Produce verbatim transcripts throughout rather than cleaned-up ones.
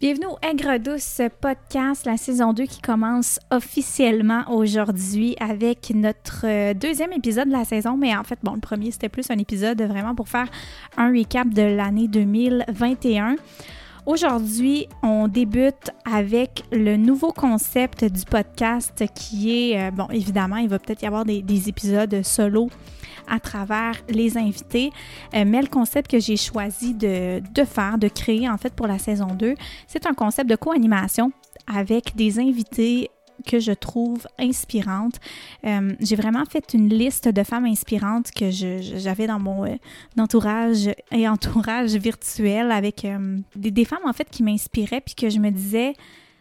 Bienvenue au Aigre Douce Podcast, la saison deux qui commence officiellement aujourd'hui avec notre deuxième épisode de la saison. Mais en fait, bon, le premier, c'était plus un épisode vraiment pour faire un recap de l'année deux mille vingt et un. Aujourd'hui, on débute avec le nouveau concept du podcast qui est, bon, évidemment, il va peut-être y avoir des, des épisodes solo à travers les invités. Euh, mais le concept que j'ai choisi de, de faire, de créer en fait pour la saison deux, c'est un concept de co-animation avec des invités que je trouve inspirantes. Euh, j'ai vraiment fait une liste de femmes inspirantes que je, je, j'avais dans mon euh, entourage et entourage virtuel avec euh, des, des femmes en fait qui m'inspiraient puis que je me disais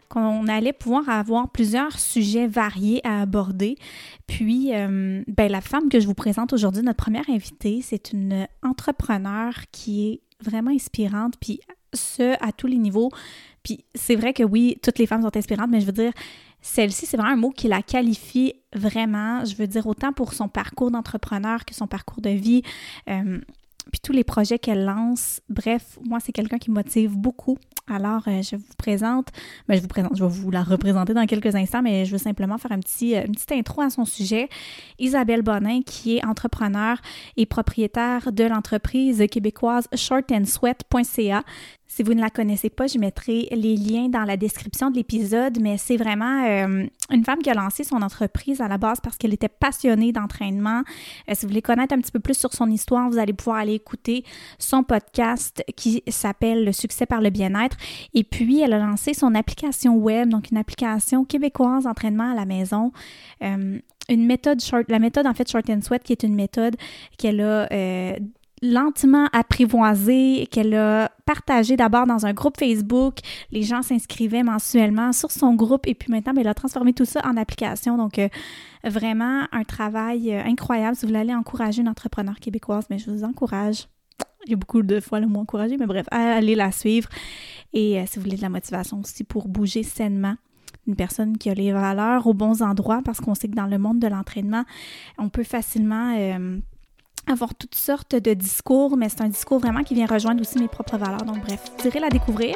qu'on allait pouvoir avoir plusieurs sujets variés à aborder. Puis, euh, ben, la femme que je vous présente aujourd'hui, notre première invitée, c'est une entrepreneure qui est vraiment inspirante, puis ce, à tous les niveaux. Puis c'est vrai que oui, toutes les femmes sont inspirantes, mais je veux dire, celle-ci, c'est vraiment un mot qui la qualifie vraiment, je veux dire, autant pour son parcours d'entrepreneur que son parcours de vie, euh, puis tous les projets qu'elle lance. Bref, moi, c'est quelqu'un qui me motive beaucoup. Alors, euh, je vous présente, ben, je vous présente, je vais vous la représenter dans quelques instants, mais je veux simplement faire un petit, euh, une petite intro à son sujet. Isabelle Bonin, qui est entrepreneure et propriétaire de l'entreprise québécoise short and sweat point c a. Si vous ne la connaissez pas, je mettrai les liens dans la description de l'épisode, mais c'est vraiment euh, une femme qui a lancé son entreprise à la base parce qu'elle était passionnée d'entraînement. Euh, si vous voulez connaître un petit peu plus sur son histoire, vous allez pouvoir aller écouter son podcast qui s'appelle « Le succès par le bien-être ». Et puis, elle a lancé son application web, donc une application québécoise entraînement à la maison. Euh, une méthode short, la méthode en fait « Short and Sweat » qui est une méthode qu'elle a euh, lentement apprivoisée, qu'elle a partagée d'abord dans un groupe Facebook. Les gens s'inscrivaient mensuellement sur son groupe et puis maintenant, bien, elle a transformé tout ça en application. Donc, euh, vraiment un travail euh, incroyable. Si vous voulez aller encourager une entrepreneure québécoise, mais je vous encourage. Il y a beaucoup de fois le mot encourager, mais bref, allez la suivre. Et euh, si vous voulez de la motivation aussi pour bouger sainement, une personne qui a les valeurs aux bons endroits, parce qu'on sait que dans le monde de l'entraînement, on peut facilement Euh, avoir toutes sortes de discours, mais c'est un discours vraiment qui vient rejoindre aussi mes propres valeurs. Donc bref, vous irez la découvrir.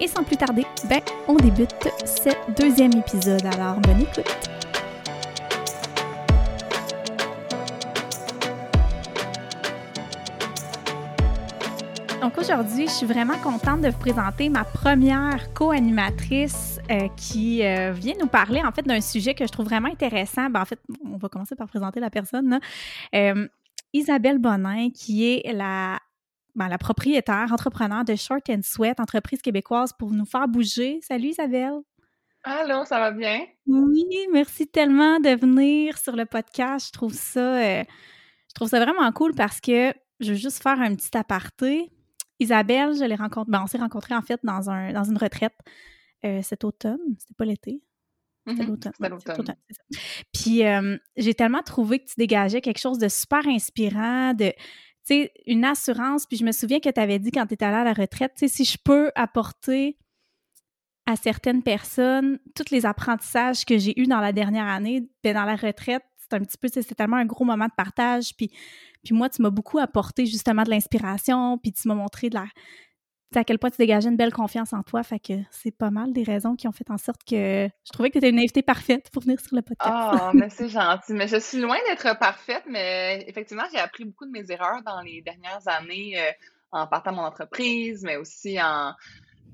Et sans plus tarder, ben, on débute ce deuxième épisode. Alors, bonne écoute! Donc aujourd'hui, je suis vraiment contente de vous présenter ma première co-animatrice euh, qui euh, vient nous parler en fait d'un sujet que je trouve vraiment intéressant. Ben, en fait, on va commencer par présenter la personne, là. Euh, Isabelle Bonin, qui est la, ben, la propriétaire, entrepreneur de Short and Sweat, entreprise québécoise pour nous faire bouger. Salut Isabelle! Allô, ça va bien? Oui, merci tellement de venir sur le podcast. Je trouve ça, euh, je trouve ça vraiment cool parce que je veux juste faire un petit aparté. Isabelle, je l'ai rencontrée, ben, on s'est rencontrés en fait dans, un, dans une retraite euh, cet automne, c'était pas l'été. C'était l'automne. C'était l'automne. C'était l'automne. Puis euh, j'ai tellement trouvé que tu dégageais quelque chose de super inspirant, de, tu sais, une assurance. Puis je me souviens que tu avais dit quand tu étais allée à la retraite, tu sais, si je peux apporter à certaines personnes tous les apprentissages que j'ai eus dans la dernière année, bien, dans la retraite, c'est un petit peu, c'est tellement un gros moment de partage. Puis, puis moi, tu m'as beaucoup apporté justement de l'inspiration, puis tu m'as montré de la... Tu sais, à quel point tu dégageais une belle confiance en toi. Fait que c'est pas mal des raisons qui ont fait en sorte que je trouvais que tu étais une invitée parfaite pour venir sur le podcast. Ah, oh, mais c'est gentil. Mais je suis loin d'être parfaite, mais effectivement, j'ai appris beaucoup de mes erreurs dans les dernières années euh, en partant de mon entreprise, mais aussi en...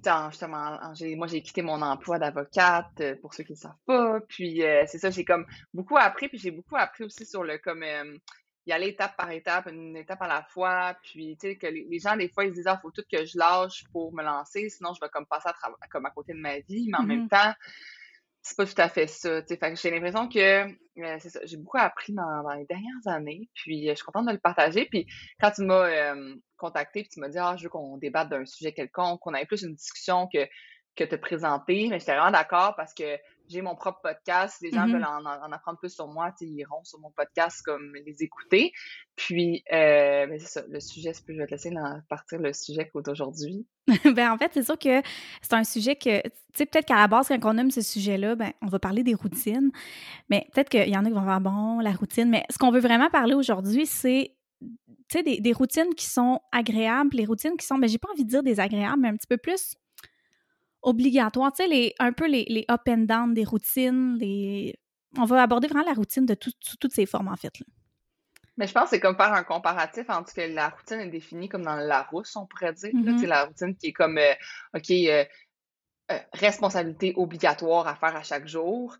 en justement, en, j'ai, moi, j'ai quitté mon emploi d'avocate, euh, pour ceux qui ne savent pas. Puis euh, c'est ça, j'ai comme beaucoup appris. Puis j'ai beaucoup appris aussi sur le... comme euh, y aller étape par étape, une étape à la fois, puis tu sais que les gens, des fois, ils se disent « Ah, faut tout que je lâche pour me lancer, sinon je vais comme passer à, tra- comme à côté de ma vie. » Mais en mm-hmm. même temps, c'est pas tout à fait ça. Fait que j'ai l'impression que euh, c'est ça, j'ai beaucoup appris dans, dans les dernières années, puis euh, je suis contente de le partager. Puis quand tu m'as euh, contactée, puis tu m'as dit « Ah, je veux qu'on débatte d'un sujet quelconque, qu'on ait plus une discussion que, que te présenter. » Mais j'étais vraiment d'accord parce que j'ai mon propre podcast. Les gens mm-hmm. veulent en, en apprendre plus sur moi, ils iront sur mon podcast comme les écouter. Puis, euh, ben c'est ça, le sujet, c'est plus, je vais te laisser partir le sujet d'aujourd'hui. Ben en fait, c'est sûr que c'est un sujet que, tu sais, peut-être qu'à la base, quand on aime ce sujet-là, ben on va parler des routines. Mais peut-être qu'il y en a qui vont faire, bon, la routine. Mais ce qu'on veut vraiment parler aujourd'hui, c'est, tu sais, des, des routines qui sont agréables, les routines qui sont, ben j'ai pas envie de dire désagréables, mais un petit peu plus obligatoire, tu sais, les, un peu les, les up and down des routines, les... on va aborder vraiment la routine de tout, tout, toutes ces formes, en fait. Là. Mais je pense que c'est comme faire un comparatif entre que la routine est définie comme dans le Larousse, on pourrait dire. Mm-hmm. C'est la routine qui est comme, euh, OK, euh, euh, responsabilité obligatoire à faire à chaque jour,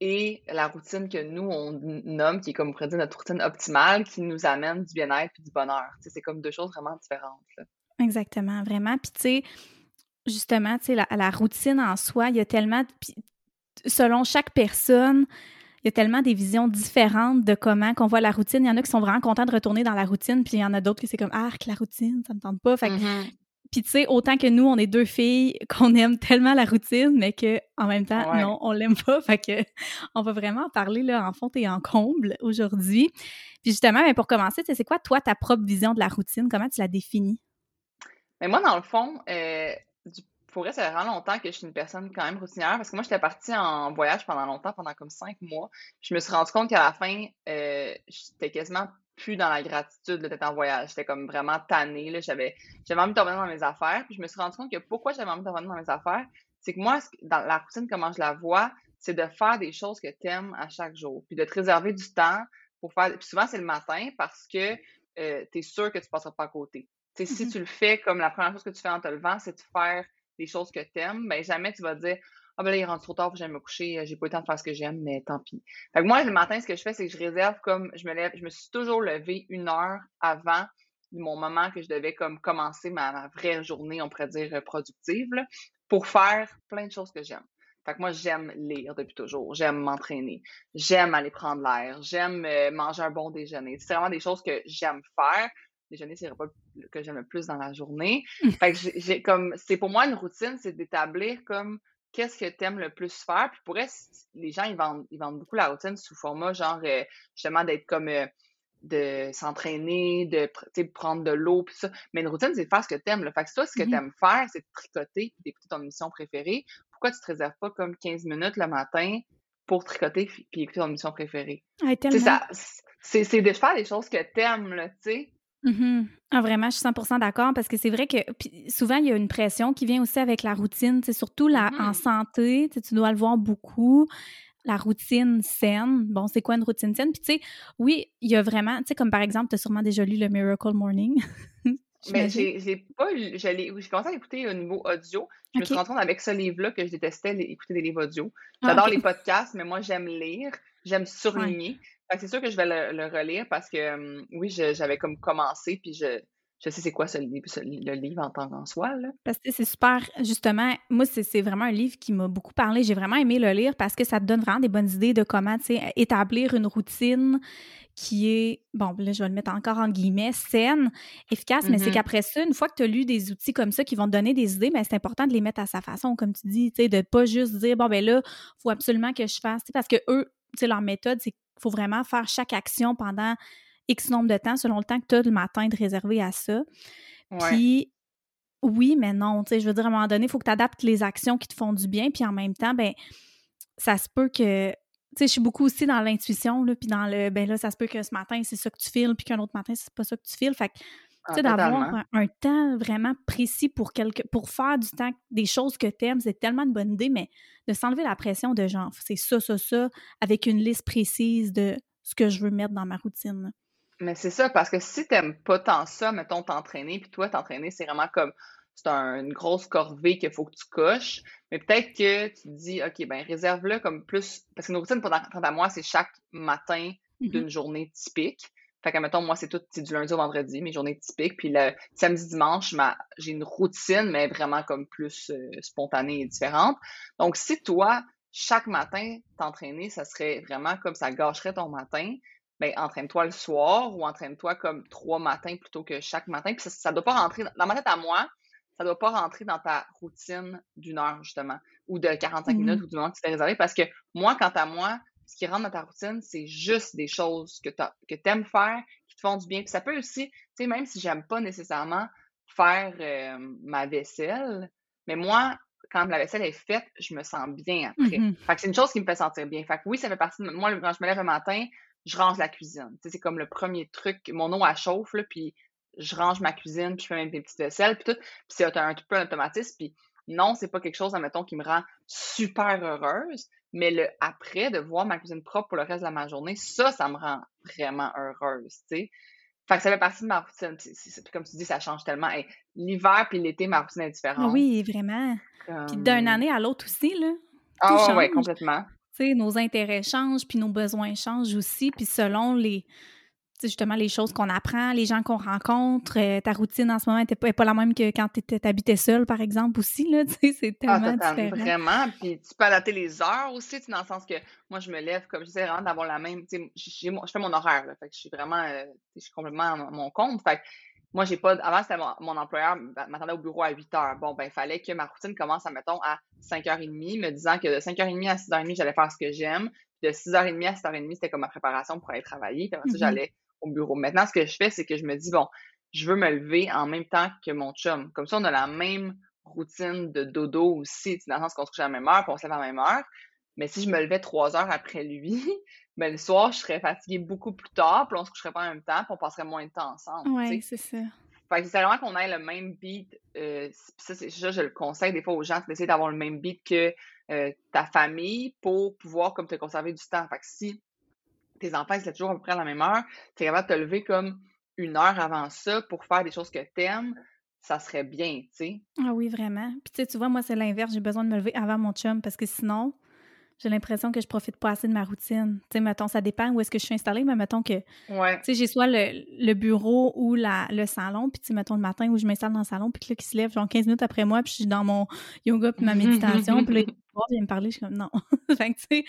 et la routine que nous, on nomme, qui est comme, on pourrait dire, notre routine optimale, qui nous amène du bien-être et du bonheur. T'sais, c'est comme deux choses vraiment différentes. Là. Exactement, vraiment. Puis, tu sais, justement, tu sais, la, la routine en soi, il y a tellement... Pis, selon chaque personne, il y a tellement des visions différentes de comment qu'on voit la routine. Il y en a qui sont vraiment contents de retourner dans la routine, puis il y en a d'autres qui c'est comme « Ah, la routine, ça me tente pas! » Fait que, mm-hmm. Puis tu sais, autant que nous, on est deux filles qu'on aime tellement la routine, mais qu'en même temps, ouais. non, on l'aime pas. Fait que on va vraiment parler là, en fond et en comble aujourd'hui. Puis justement, ben, pour commencer, c'est quoi, toi, ta propre vision de la routine? Comment tu la définis? Mais moi, dans le fond... Euh... Pour vrai, ça fait vraiment longtemps que je suis une personne quand même routinière parce que moi, j'étais partie en voyage pendant longtemps, pendant comme cinq mois. Je me suis rendu compte qu'à la fin, euh, j'étais quasiment plus dans la gratitude d'être en voyage. J'étais comme vraiment tannée. Là. J'avais, j'avais envie de revenir dans mes affaires. Puis je me suis rendu compte que pourquoi j'avais envie de revenir dans mes affaires, c'est que moi, dans la routine, comment je la vois, c'est de faire des choses que t'aimes à chaque jour. Puis de te réserver du temps pour faire... Puis souvent, c'est le matin parce que euh, t'es sûr que tu passeras pas à côté. T'sais, mm-hmm. Si tu le fais comme la première chose que tu fais en te levant, c'est de faire des choses que t'aimes, ben jamais tu vas te dire « Ah ben là, il rentre trop tard, faut que j'aille me coucher, j'ai pas le temps de faire ce que j'aime, mais tant pis. » Fait que moi, le matin, ce que je fais, c'est que je réserve comme, je me lève, je me suis toujours levée une heure avant mon moment que je devais comme commencer ma, ma vraie journée, on pourrait dire, productive, là, pour faire plein de choses que j'aime. Fait que moi, j'aime lire depuis toujours, j'aime m'entraîner, j'aime aller prendre l'air, j'aime manger un bon déjeuner. C'est vraiment des choses que j'aime faire. Déjeuner, c'est le repas que j'aime le plus dans la journée. Fait que j'ai, j'ai comme, c'est pour moi une routine, c'est d'établir comme qu'est-ce que t'aimes le plus faire. Puis pour vrai, les gens, ils vendent, ils vendent beaucoup la routine sous format genre euh, justement d'être comme euh, de s'entraîner, de prendre de l'eau, puis ça. Mais une routine, c'est de faire ce que t'aimes. Là. Fait que toi, ce que mm-hmm. t'aimes faire, c'est de tricoter, d'écouter ton émission préférée. Pourquoi tu te réserves pas comme quinze minutes le matin pour tricoter puis écouter ton émission préférée? Ah, ça, c'est, c'est de faire des choses que t'aimes, là, tu sais. Mm-hmm. Ah, vraiment, je suis cent pour cent d'accord parce que c'est vrai que souvent, il y a une pression qui vient aussi avec la routine, surtout la, mm-hmm. en santé, tu dois le voir beaucoup, la routine saine. Bon, c'est quoi une routine saine? Puis tu sais, oui, il y a vraiment, tu sais, comme par exemple, tu as sûrement déjà lu Le Miracle Morning. Mais j'ai, j'ai pas lu, j'allais, j'ai commencé à l'écouter au niveau audio, je okay. me suis rendu compte avec ce livre-là que je détestais écouter des livres audio. J'adore okay. les podcasts, mais moi, j'aime lire, j'aime surligner. Ouais. Fait que c'est sûr que je vais le, le relire parce que, euh, oui, je, j'avais comme commencé, puis je, je sais c'est quoi ce, ce, le livre en tant qu'en soi, là. Parce que c'est super, justement, moi, c'est, c'est vraiment un livre qui m'a beaucoup parlé. J'ai vraiment aimé le lire parce que ça te donne vraiment des bonnes idées de comment, tu sais, établir une routine qui est, bon, là, je vais le mettre encore en guillemets, saine, efficace, mm-hmm. mais c'est qu'après ça, une fois que tu as lu des outils comme ça qui vont te donner des idées, bien, c'est important de les mettre à sa façon, comme tu dis, tu sais, de pas juste dire, bon, ben là, faut absolument que je fasse, tu sais, parce que eux, tu sais, leur méthode, c'est qu'il faut vraiment faire chaque action pendant X nombre de temps, selon le temps que tu as le matin de réserver à ça. Ouais. Puis, oui, mais non, tu sais, je veux dire, à un moment donné, il faut que tu adaptes les actions qui te font du bien, puis en même temps, ben ça se peut que, tu sais, je suis beaucoup aussi dans l'intuition, là, puis dans le, ben là, ça se peut que ce matin, c'est ça que tu files, puis qu'un autre matin, c'est pas ça que tu files, fait que, tu sais, ah, d'avoir un, un temps vraiment précis pour quelque, pour faire du temps, des choses que t'aimes, c'est tellement une bonne idée, mais de s'enlever la pression de genre, c'est ça, ça, ça, avec une liste précise de ce que je veux mettre dans ma routine. Mais c'est ça, parce que si t'aimes pas tant ça, mettons t'entraîner, puis toi, t'entraîner, c'est vraiment comme, c'est un, une grosse corvée qu'il faut que tu coches, mais peut-être que tu te dis, OK, ben réserve-le comme plus, parce que nos routines, pendant à moi, c'est chaque matin mm-hmm. d'une journée typique. Fait que, mettons, moi, c'est tout, c'est du lundi au vendredi, mes journées typiques. Puis le samedi, dimanche, ma, j'ai une routine, mais vraiment comme plus euh, spontanée et différente. Donc, si toi, chaque matin, t'entraîner, ça serait vraiment comme ça gâcherait ton matin, bien, entraîne-toi le soir ou entraîne-toi comme trois matins plutôt que chaque matin. Puis ça ne doit pas rentrer, dans ma tête à moi, ça ne doit pas rentrer dans ta routine d'une heure, justement, ou de quarante-cinq mmh. minutes ou du moment que tu t'es réservé. Parce que moi, quant à moi, ce qui rentre dans ta routine, c'est juste des choses que, que t'aimes faire, qui te font du bien. Puis ça peut aussi, tu sais, même si j'aime pas nécessairement faire euh, ma vaisselle, mais moi, quand la vaisselle est faite, je me sens bien après. Mm-hmm. Fait que c'est une chose qui me fait sentir bien. Fait que oui, ça fait partie de moi, quand je me lève le matin, je range la cuisine. Tu sais, c'est comme le premier truc, mon eau, elle chauffe, là, puis je range ma cuisine, puis je fais même des petites vaisselles, puis tout. Puis c'est un, un peu un automatisme, puis Non, c'est pas quelque chose, admettons, qui me rend super heureuse, mais le après, de voir ma cuisine propre pour le reste de ma journée, ça, ça me rend vraiment heureuse, tu sais. Fait que ça fait partie de ma routine. C'est, c'est, comme tu dis, ça change tellement. Hey, l'hiver puis l'été, ma routine est différente. Oui, vraiment. Comme... Puis d'une année à l'autre aussi, là. Ah oh, oui, complètement. Tu sais, nos intérêts changent, puis nos besoins changent aussi, puis selon les... C'est justement les choses qu'on apprend, les gens qu'on rencontre. Euh, ta routine en ce moment n'est pas, pas la même que quand tu habitais seule, par exemple, aussi. Là, c'est tellement ah, différent. Vraiment. Puis tu peux adapter les heures aussi, dans le sens que moi, je me lève, comme j'essaie vraiment d'avoir la même... Je fais mon horaire. Là, fait que je suis vraiment... Euh, je suis complètement à mon compte. Fait que moi, j'ai pas... Avant, c'était mon, mon employeur m'attendait au bureau à huit heures. Bon, ben il fallait que ma routine commence, à, mettons, à cinq heures trente, me disant que de cinq heures trente à six heures trente, j'allais faire ce que j'aime. Puis de six heures trente à sept heures trente, c'était comme ma préparation pour aller travailler. Puis après ça, j'allais au bureau. Maintenant, ce que je fais, c'est que je me dis, bon, je veux me lever en même temps que mon chum. Comme ça, on a la même routine de dodo aussi, dans le sens qu'on se couche à la même heure, puis on se lève à la même heure. Mais si je me levais trois heures après lui, ben, le soir, je serais fatiguée beaucoup plus tard, puis on se coucherait pas en même temps, puis on passerait moins de temps ensemble. Oui, c'est ça. Fait que c'est vraiment qu'on ait le même beat. Euh, ça, c'est, ça, je le conseille des fois aux gens, c'est d'essayer d'avoir le même beat que euh, ta famille pour pouvoir comme te conserver du temps. Fait que si tes enfants, ils sont toujours à peu près à la même heure, tu es capable de te lever comme une heure avant ça pour faire des choses que tu aimes, ça serait bien, tu sais. Ah oui, vraiment. Puis tu sais, tu vois, moi, c'est l'inverse. J'ai besoin de me lever avant mon chum parce que sinon, j'ai l'impression que je profite pas assez de ma routine. Tu sais, mettons, ça dépend où est-ce que je suis installée, mais mettons que, ouais. Tu sais, j'ai soit le, le bureau ou la, le salon, puis tu sais, mettons, le matin où je m'installe dans le salon, puis que là, qui se lève, genre quinze minutes après moi, puis je suis dans mon yoga puis ma méditation, puis là, il vient me parler, je suis comme, non. Fait que tu sais...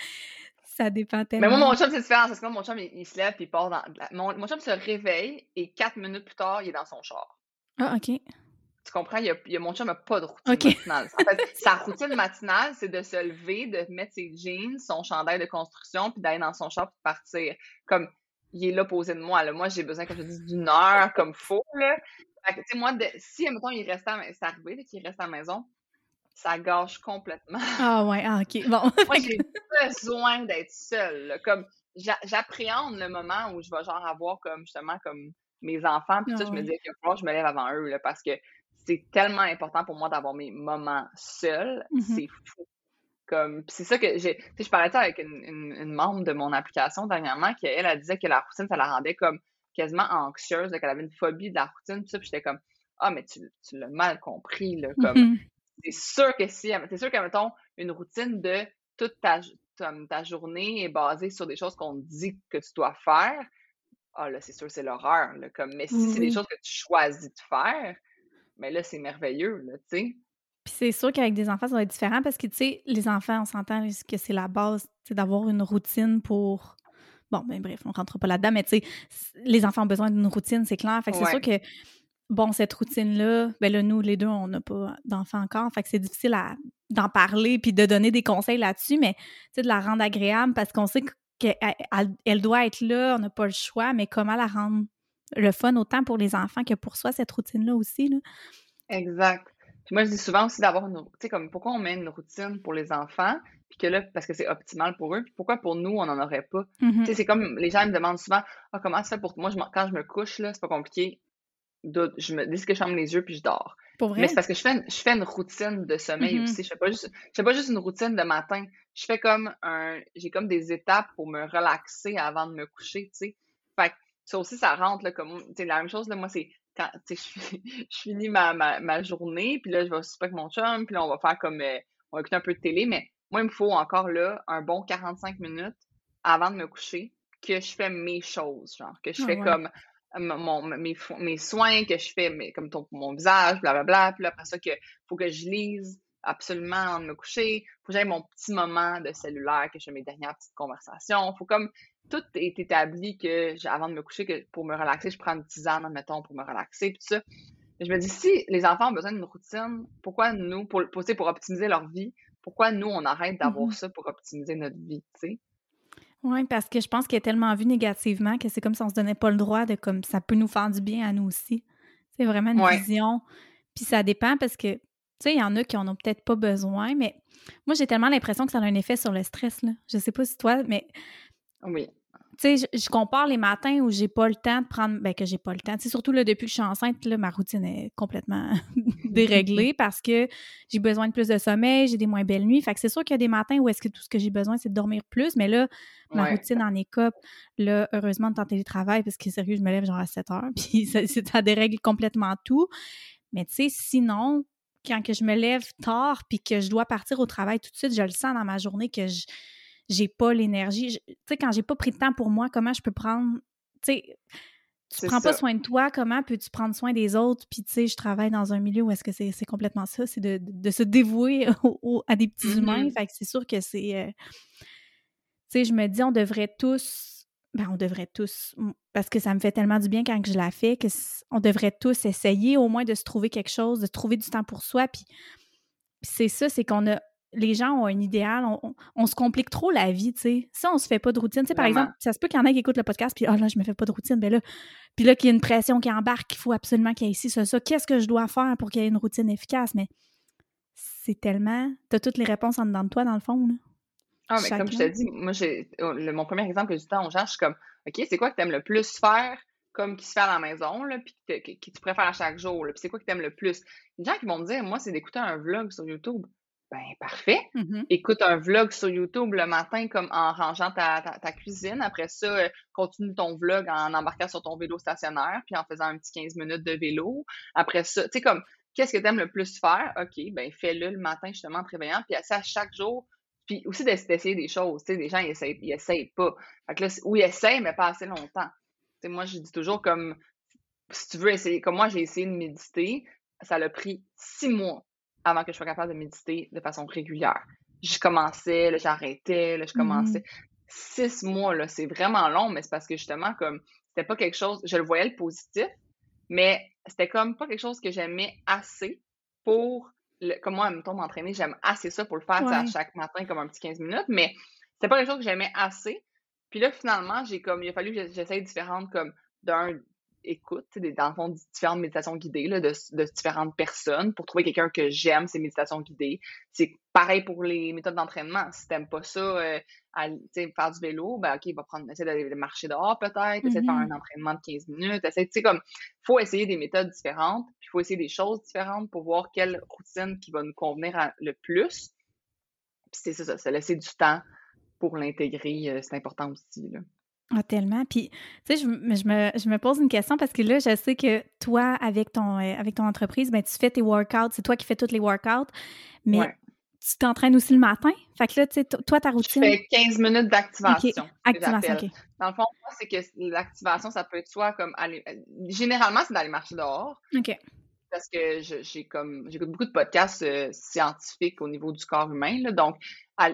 Ça dépend tellement. Mais moi, mon chum, c'est différent. Parce que moi, mon chum, il, il se lève et il part dans... La... Mon, mon chum se réveille et quatre minutes plus tard, il est dans son char. Ah, OK. Tu comprends? Il a, il a, mon chum n'a pas de routine okay. matinale. En fait, sa routine matinale, c'est de se lever, de mettre ses jeans, son chandail de construction, puis d'aller dans son char et de partir. Comme, il est là posé de moi. Là. Moi, j'ai besoin, comme je dis, d'une heure comme faux. Fait que, tu sais, moi, de, si, admettons, il reste à la maison, c'est arrivé qu'il reste à la maison, ça gâche complètement. Ah ouais, ah ok, bon. Moi, j'ai besoin d'être seule. Là. Comme, j'a- j'appréhende le moment où je vais genre avoir comme, justement, comme mes enfants, puis oh, ça, je oui. me dis que moi, je me lève avant eux, là, parce que c'est tellement important pour moi d'avoir mes moments seuls, mm-hmm. c'est fou. Comme, pis c'est ça que j'ai, tu sais, je parlais avec une, une, une membre de mon application dernièrement, qui, elle, elle disait que la routine, ça la rendait comme quasiment anxieuse, là, qu'elle avait une phobie de la routine, pis ça, pis j'étais comme, ah, mais tu, tu l'as mal compris, là, comme... Mm-hmm. C'est sûr que si, c'est sûr que, mettons, une routine de toute ta, ta, ta journée est basée sur des choses qu'on dit que tu dois faire, ah là, c'est sûr, c'est l'horreur, là, comme, mais si oui. c'est des choses que tu choisis de faire, mais là, c'est merveilleux, là, tu sais. Puis c'est sûr qu'avec des enfants, ça va être différent parce que, tu sais, les enfants, on s'entend que c'est la base, c'est d'avoir une routine pour... Bon, ben bref, on rentre pas là-dedans, mais tu sais, les enfants ont besoin d'une routine, c'est clair, fait que ouais. c'est sûr que... Bon, cette routine-là, ben là, nous, les deux, on n'a pas d'enfants encore, fait que c'est difficile à, d'en parler puis de donner des conseils là-dessus, mais, tu sais, de la rendre agréable parce qu'on sait qu'elle elle doit être là, on n'a pas le choix, mais comment la rendre le fun autant pour les enfants que pour soi, cette routine-là aussi, là. Exact. Puis moi, je dis souvent aussi d'avoir une... Tu sais, comme, pourquoi on met une routine pour les enfants, puis que là, parce que c'est optimal pour eux, puis pourquoi pour nous, on n'en aurait pas? Mm-hmm. Tu sais, c'est comme, les gens me demandent souvent, « Ah, comment tu fais pour... Moi, je quand je me couche, là, c'est pas compliqué. » Je me dis que je ferme les yeux puis je dors. Pour vrai? Mais c'est parce que je fais une, je fais une routine de sommeil mm-hmm. aussi. Je fais pas juste, je fais pas juste une routine de matin. Je fais comme un, j'ai comme des étapes pour me relaxer avant de me coucher, tu sais. Fait que ça aussi, ça rentre là comme, tu sais, la même chose là. Moi, c'est quand, tu sais, je, je finis ma, ma ma journée puis là, je vais souper avec mon chum puis là, on va faire comme, euh, on va écouter un peu de télé. Mais moi, il me faut encore là un bon quarante-cinq minutes avant de me coucher que je fais mes choses, genre que je oh, fais ouais. comme Mon, mes, mes soins que je fais, mes, comme ton, mon visage, blablabla, puis après ça, il faut que je lise absolument avant de me coucher, faut que j'aie mon petit moment de cellulaire, que je fais mes dernières petites conversations, faut comme, tout est établi que, avant de me coucher, que pour me relaxer, je prends une tisane, admettons, pour me relaxer, puis tout ça. Et je me dis, si les enfants ont besoin d'une routine, pourquoi nous, pour, pour, pour optimiser leur vie, pourquoi nous, on arrête d'avoir mmh. ça pour optimiser notre vie, tu sais? Oui, parce que je pense qu'il est tellement vu négativement que c'est comme si on se donnait pas le droit de comme ça peut nous faire du bien à nous aussi. C'est vraiment une ouais. vision. Puis ça dépend parce que, tu sais, il y en a qui en ont peut-être pas besoin, mais moi, j'ai tellement l'impression que ça a un effet sur le stress, là. Je sais pas si toi, mais... Oui. tu sais, je, je compare les matins où j'ai pas le temps de prendre, ben que j'ai pas le temps. Tu sais, surtout là, depuis que je suis enceinte, là, ma routine est complètement déréglée parce que j'ai besoin de plus de sommeil, j'ai des moins belles nuits. Fait que c'est sûr qu'il y a des matins où est-ce que tout ce que j'ai besoin, c'est de dormir plus. Mais là, ma ouais. routine en écope, là, heureusement, de télétravail parce que sérieux, je me lève genre à sept heures. Puis ça, ça dérègle complètement tout. Mais tu sais, sinon, quand que je me lève tard puis que je dois partir au travail tout de suite, je le sens dans ma journée que je... j'ai pas l'énergie. Tu sais, quand j'ai pas pris de temps pour moi, comment je peux prendre... Tu sais, tu prends ça. Pas soin de toi, comment peux-tu prendre soin des autres? Puis, tu sais, je travaille dans un milieu où est-ce que c'est, c'est complètement ça, c'est de, de se dévouer au, au, à des petits mm-hmm. humains. Fait que c'est sûr que c'est... Euh, tu sais, je me dis, on devrait tous... Ben, on devrait tous... Parce que ça me fait tellement du bien quand je la fais, qu'on devrait tous essayer au moins de se trouver quelque chose, de se trouver du temps pour soi. Puis, puis c'est ça, c'est qu'on a... Les gens ont un idéal, on, on, on se complique trop la vie, tu sais. Ça, on se fait pas de routine. Tu sais, par exemple, ça se peut qu'il y en ait qui écoutent le podcast, puis « Ah oh là, je me fais pas de routine, ben là... » Puis là, qu'il y a une pression qui embarque, qu'il faut absolument qu'il y ait ici, ça, ça. Qu'est-ce que je dois faire pour qu'il y ait une routine efficace? Mais c'est tellement... T'as toutes les réponses en dedans de toi, dans le fond, là. Ah, mais Chacun. Comme je te dis, moi, j'ai le, mon premier exemple que j'ai temps aux gens, je suis comme « OK, c'est quoi que t'aimes le plus faire comme qui se fait à la maison, là, puis que, que, que tu préfères à chaque jour, là, puis c'est quoi que t'aimes le plus? » Les gens qui vont me dire « Moi, c'est d'écouter un vlog sur YouTube. » Ben, parfait. Mm-hmm. Écoute un vlog sur YouTube le matin comme en rangeant ta, ta, ta cuisine. Après ça, continue ton vlog en embarquant sur ton vélo stationnaire puis en faisant un petit quinze minutes de vélo. Après ça, tu sais, comme, qu'est-ce que t'aimes le plus faire? OK, ben fais-le le matin justement en te réveillant. Puis à chaque jour, puis aussi d'essayer des choses. Tu sais, les gens, ils essayent, ils essayent pas. Fait que là, ou ils essayent, mais pas assez longtemps. Tu sais, moi, je dis toujours comme, si tu veux essayer, comme moi, j'ai essayé de méditer, ça l'a pris six mois. Avant que je sois capable de méditer de façon régulière. Je commençais, là, j'arrêtais, là, je commençais. Mmh. Six mois, là, c'est vraiment long, mais c'est parce que justement, comme, c'était pas quelque chose, je le voyais le positif, mais c'était comme pas quelque chose que j'aimais assez pour, le, comme moi, mettons, m'entraîner, j'aime assez ça pour le faire, ouais. à chaque matin, comme un petit quinze minutes, mais c'était pas quelque chose que j'aimais assez. Puis là, finalement, j'ai comme, il a fallu que j'essaye différentes, comme, d'un, écoute, des, dans le fond, différentes méditations guidées là, de, de différentes personnes pour trouver quelqu'un que j'aime, ces méditations guidées. C'est pareil pour les méthodes d'entraînement. Si t'aimes pas ça, euh, à, faire du vélo, ben OK, va prendre, essayer d'aller marcher dehors peut-être, mm-hmm. essayer de faire un entraînement de quinze minutes, essayer, tu sais, comme, faut essayer des méthodes différentes, puis il faut essayer des choses différentes pour voir quelle routine qui va nous convenir à, le plus. Puis c'est, c'est ça, c'est laisser du temps pour l'intégrer, euh, c'est important aussi, là. Ah, tellement. Puis, tu sais, je, je, me, je me pose une question parce que là, je sais que toi, avec ton, euh, avec ton entreprise, ben, tu fais tes workouts, c'est toi qui fais tous les workouts, mais ouais. tu t'entraînes aussi le matin. Fait que là, tu sais, t- toi, ta routine... Je fais quinze minutes d'activation. Okay. Activation, OK. Dans le fond, moi, c'est que l'activation, ça peut être soit comme... aller généralement, c'est d'aller marcher dehors. OK. Parce que je, j'ai comme j'écoute beaucoup de podcasts euh, scientifiques au niveau du corps humain, là, donc... À,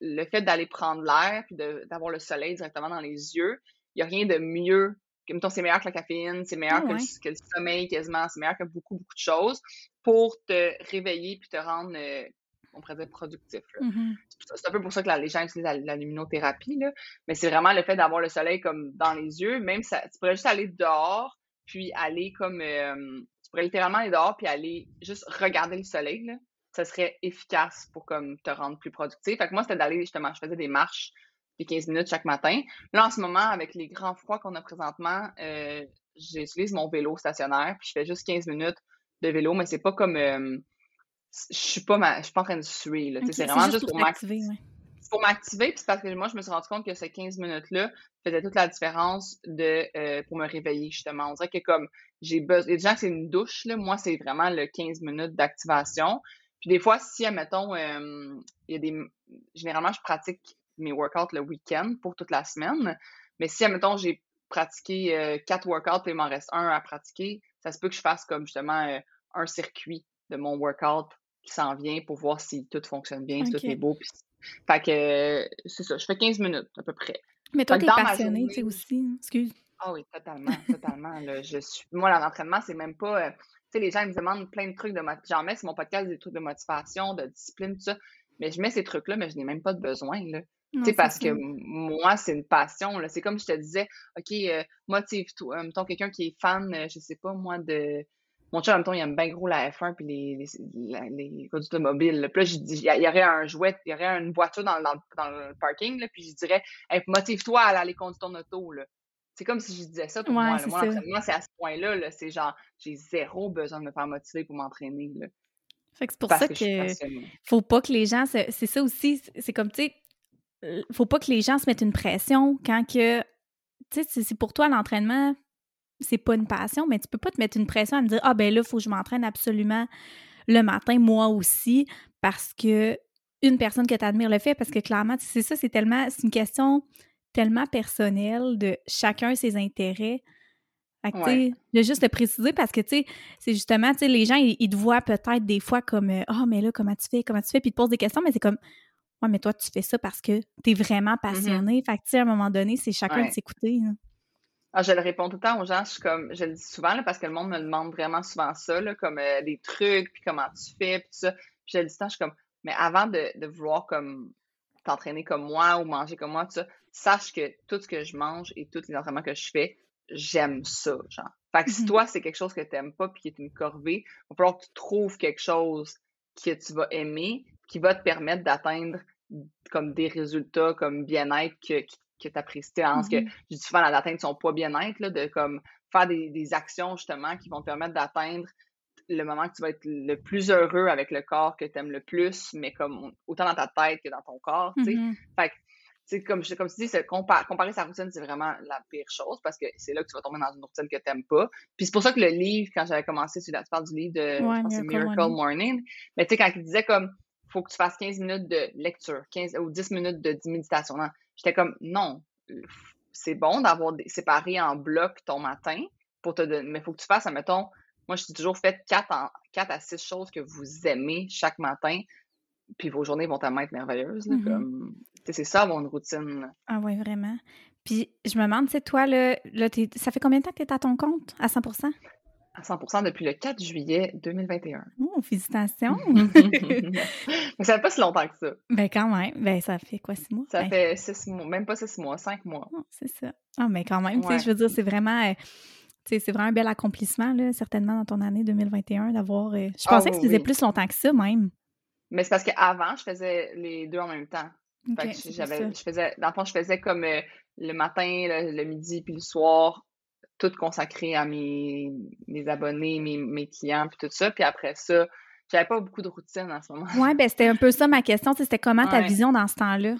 le fait d'aller prendre l'air puis de, d'avoir le soleil directement dans les yeux, il n'y a rien de mieux. Mettons, c'est meilleur que la caféine, c'est meilleur oh, que, ouais. le, que le sommeil quasiment, c'est meilleur que beaucoup, beaucoup de choses pour te réveiller puis te rendre, euh, on pourrait dire, productif. Mm-hmm. C'est, c'est un peu pour ça que là, les gens utilisent la, la luminothérapie, là, mais c'est vraiment le fait d'avoir le soleil comme dans les yeux. Même ça, tu pourrais juste aller dehors puis aller comme... Euh, tu pourrais littéralement aller dehors puis aller juste regarder le soleil, là. Ça serait efficace pour comme te rendre plus productif. Fait que moi, c'était d'aller justement, je faisais des marches des quinze minutes chaque matin. Là, en ce moment, avec les grands froids qu'on a présentement, euh, j'utilise mon vélo stationnaire, puis je fais juste quinze minutes de vélo, mais c'est pas comme... Euh, je suis pas ma, je suis pas en train de suer, là. Okay, c'est vraiment c'est juste, juste pour m'activer. Ouais. Pour m'activer, puis c'est parce que moi, je me suis rendu compte que ces quinze minutes-là faisaient toute la différence de euh, pour me réveiller, justement. On dirait que comme j'ai besoin... Il y a des gens que c'est une douche, là. Moi, c'est vraiment le quinze minutes d'activation. Puis des fois, si, admettons, euh, il y a des... Généralement, je pratique mes workouts le week-end pour toute la semaine. Mais si, admettons, j'ai pratiqué euh, quatre workouts et il m'en reste un à pratiquer, ça se peut que je fasse comme, justement, euh, un circuit de mon workout qui s'en vient pour voir si tout fonctionne bien, okay. si tout est beau. Puis... Fait que, euh, c'est ça, je fais quinze minutes à peu près. Mais toi, t'es passionnée, tu sais, aussi. Excuse. Ah oui, totalement, totalement. Là, je suis... Moi, l'entraînement, c'est même pas... Euh... Tu sais, les gens ils me demandent plein de trucs de motivation. J'en mets sur mon podcast des trucs de motivation, de discipline, tout ça. Mais je mets ces trucs-là, mais je n'ai même pas de besoin, là. Tu sais, parce que m- moi, c'est une passion, là. C'est comme je te disais, OK, euh, motive-toi. Euh, mettons, quelqu'un qui est fan, euh, je sais pas, moi, de Mon chat, en même temps, il aime bien gros la F un puis les, les, les conduites automobiles. Puis là, j'ai dit, il y aurait un jouet, il y aurait une voiture dans, dans, dans le parking, là, puis je dirais, hey, motive-toi à aller conduire ton auto, là. C'est comme si je disais ça pour ouais, moi. Moi, l'entraînement, c'est à ce point-là, là, c'est genre, j'ai zéro besoin de me faire motiver pour m'entraîner, là. Fait que c'est pour Parce ça que, que faut pas que les gens, se... c'est ça aussi, c'est comme, tu sais, faut pas que les gens se mettent une pression quand que, tu sais, c'est pour toi l'entraînement, c'est pas une passion, mais tu peux pas te mettre une pression à me dire « Ah ben là, il faut que je m'entraîne absolument le matin, moi aussi, parce que une personne que tu admires le fait, parce que clairement, c'est ça, c'est tellement, c'est une question tellement personnelle de chacun ses intérêts. » Fait que, ouais. Tu sais, juste le préciser parce que, tu sais, c'est justement, tu sais, les gens, ils, ils te voient peut-être des fois comme « Ah, oh, mais là, comment tu fais? Comment tu fais? » Puis ils te posent des questions, mais c'est comme « Ouais, mais toi, tu fais ça parce que t'es vraiment passionné. Mm-hmm. » Fait que, tu sais, à un moment donné, c'est chacun ouais. de s'écouter, là. Ah, je le réponds tout le temps aux gens, je suis comme, je le dis souvent là, parce que le monde me demande vraiment souvent ça, là, comme euh, des trucs, puis comment tu fais, puis tout ça. Puis je le dis tout le temps, je suis comme, mais avant de, de vouloir comme t'entraîner comme moi ou manger comme moi, tout ça, sache que tout ce que je mange et tous les entraînements que je fais, j'aime ça, genre. Fait que mm-hmm. si toi, c'est quelque chose que t'aimes pas puis qui est une corvée, il va falloir que tu trouves quelque chose que tu vas aimer, qui va te permettre d'atteindre comme des résultats, comme bien-être que, qui que t'apprécies, hein, mm-hmm. que je dis souvent à l'atteinte de son poids bien-être, là, de comme faire des, des actions justement qui vont te permettre d'atteindre le moment que tu vas être le plus heureux avec le corps que tu aimes le plus, mais comme autant dans ta tête que dans ton corps, tu sais. Mm-hmm. Fait que, tu sais, comme, comme tu dis, c'est, compar- comparer sa routine, c'est vraiment la pire chose parce que c'est là que tu vas tomber dans une routine que t'aimes pas. Puis c'est pour ça que le livre, quand j'avais commencé, tu parles du livre de ouais, je pense Miracle, c'est Miracle Morning, Morning mais tu sais, quand il disait comme faut que tu fasses quinze minutes de lecture, quinze ou dix minutes de méditation. Non. J'étais comme, non, c'est bon d'avoir des, séparé en blocs ton matin, pour te donner, mais il faut que tu fasses, admettons, moi, je dis toujours, faites quatre à six choses que vous aimez chaque matin, puis vos journées vont tellement être merveilleuses. Là, mm-hmm. comme, c'est ça, avoir une routine. Là. Ah oui, vraiment. Puis, je me demande, tu sais, toi, là, là ça fait combien de temps que tu es à ton compte, à cent pour cent? À cent pour cent depuis le quatre juillet deux mille vingt et un. Oh, félicitations! Mais ça fait pas si longtemps que ça. Ben quand même. Ben ça fait quoi, six mois? Ça ben. fait six mois, même pas six mois, cinq mois. Oh, c'est ça. Ah, mais quand même, ouais. tu sais, je veux dire, c'est vraiment, euh, tu sais, c'est vraiment un bel accomplissement, là, certainement, dans ton année deux mille vingt et un, d'avoir... Euh, je pensais oh, que tu faisais oui. plus longtemps que ça, même. Mais c'est parce qu'avant, je faisais les deux en même temps. Fait okay, que j'avais, je faisais, dans le fond, je faisais comme euh, le matin, le, le midi, puis le soir... tout consacré à mes, mes abonnés, mes, mes clients, puis tout ça. Puis après ça, j'avais pas beaucoup de routine en ce moment. Oui, bien, c'était un peu ça ma question. C'était comment ta ouais. vision dans ce temps-là?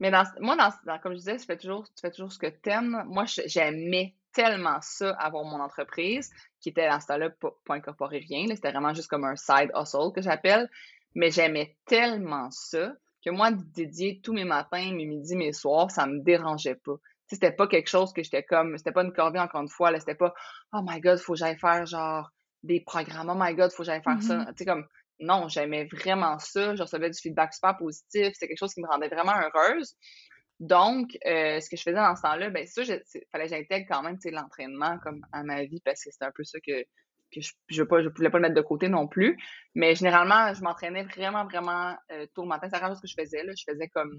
Mais dans, moi, dans, dans, comme je disais, je fais toujours, tu fais toujours ce que t'aimes. Moi, je, j'aimais tellement ça, avoir mon entreprise, qui était dans ce temps-là pas, pas incorporé rien. Là, c'était vraiment juste comme un side hustle que j'appelle. Mais j'aimais tellement ça que moi, dédier tous mes matins, mes midis, mes soirs, ça me dérangeait pas. Tu sais, c'était pas quelque chose que j'étais comme... C'était pas une corvée, encore une fois. Là, c'était pas « Oh my God, faut que j'aille faire, genre, des programmes. Oh my God, faut que j'aille faire mm-hmm. ça. » Tu sais, comme... Non, j'aimais vraiment ça. Je recevais du feedback super positif. C'était quelque chose qui me rendait vraiment heureuse. Donc, euh, ce que je faisais dans ce temps-là, bien sûr, il fallait que j'intègre quand même, tu sais, l'entraînement comme à ma vie parce que c'était un peu ça que, que je je veux pas, je voulais pas le mettre de côté non plus. Mais généralement, je m'entraînais vraiment, vraiment euh, tôt le matin. C'est rare ce que je faisais, là. Je faisais comme...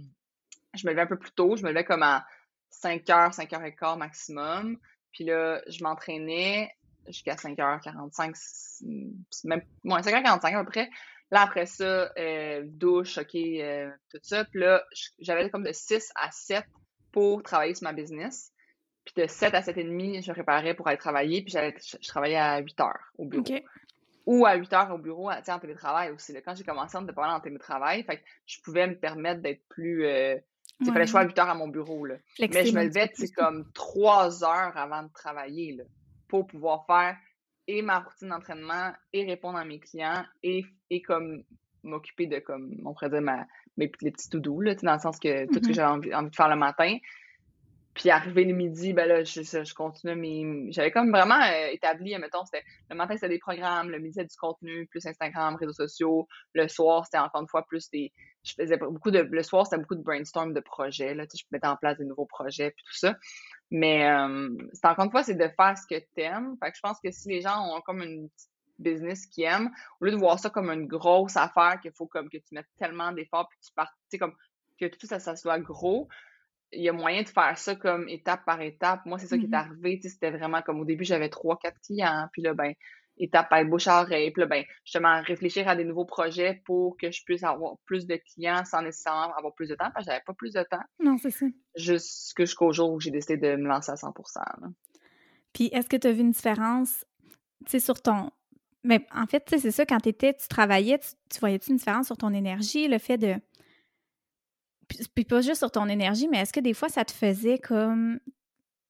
Je me levais un peu plus tôt. Je me levais comme à... cinq heures, cinq heures quinze maximum. Puis là, je m'entraînais jusqu'à cinq heures quarante-cinq, même moins cinq heures quarante-cinq à peu près. Là, après ça, euh, douche, OK, euh, tout ça. Puis là, j'avais comme de six à sept pour travailler sur ma business. Puis de sept à sept et demi, je me préparais pour aller travailler. Puis j'allais, je, je travaillais à huit heures au bureau. Okay. Ou à huit heures au bureau, tu sais, en télétravail aussi. Là. Quand j'ai commencé, on n'était pas en télétravail. Fait que je pouvais me permettre d'être plus... Euh, Il ouais. fallait que je sois à huit heures à mon bureau, là. Flexible. Mais je me levais, c'est comme trois heures avant de travailler, là, pour pouvoir faire et ma routine d'entraînement, et répondre à mes clients, et, et comme m'occuper de, comme, on pourrait dire, ma, mes, les petits to-do, là, dans le sens que tout ce mm-hmm. que j'avais envie, envie de faire le matin. Puis arrivé le midi, ben là, je, je, je continuais mes... J'avais comme vraiment euh, établi, admettons, c'était... Le matin, c'était des programmes, le midi, c'était du contenu, plus Instagram, réseaux sociaux. Le soir, c'était encore une fois plus des... Je faisais beaucoup de... Le soir, c'était beaucoup de brainstorm de projets, là, tu sais, je mettais en place des nouveaux projets, puis tout ça. Mais euh, c'est encore une fois, c'est de faire ce que t'aimes. Fait que je pense que si les gens ont comme une petite business qu'ils aiment, au lieu de voir ça comme une grosse affaire qu'il faut comme que tu mettes tellement d'efforts, puis que tu partes, tu sais, comme que tout ça, ça soit gros... Il y a moyen de faire ça comme étape par étape. Moi, c'est ça mm-hmm. qui est arrivé. Tu sais, c'était vraiment comme au début, j'avais trois, quatre clients. Puis là, ben étape par bouche à oreille, puis là, ben, justement, réfléchir à des nouveaux projets pour que je puisse avoir plus de clients sans nécessairement avoir plus de temps, parce que j'avais pas plus de temps. Non, c'est ça. Jusqu'au jour où j'ai décidé de me lancer à cent pour cent. Là. Puis, est-ce que tu as vu une différence, tu sais, sur ton... Mais en fait, tu sais, c'est ça, quand t'étais, tu travaillais, tu, tu voyais-tu une différence sur ton énergie, le fait de... Puis, puis pas juste sur ton énergie, mais est-ce que des fois, ça te faisait comme...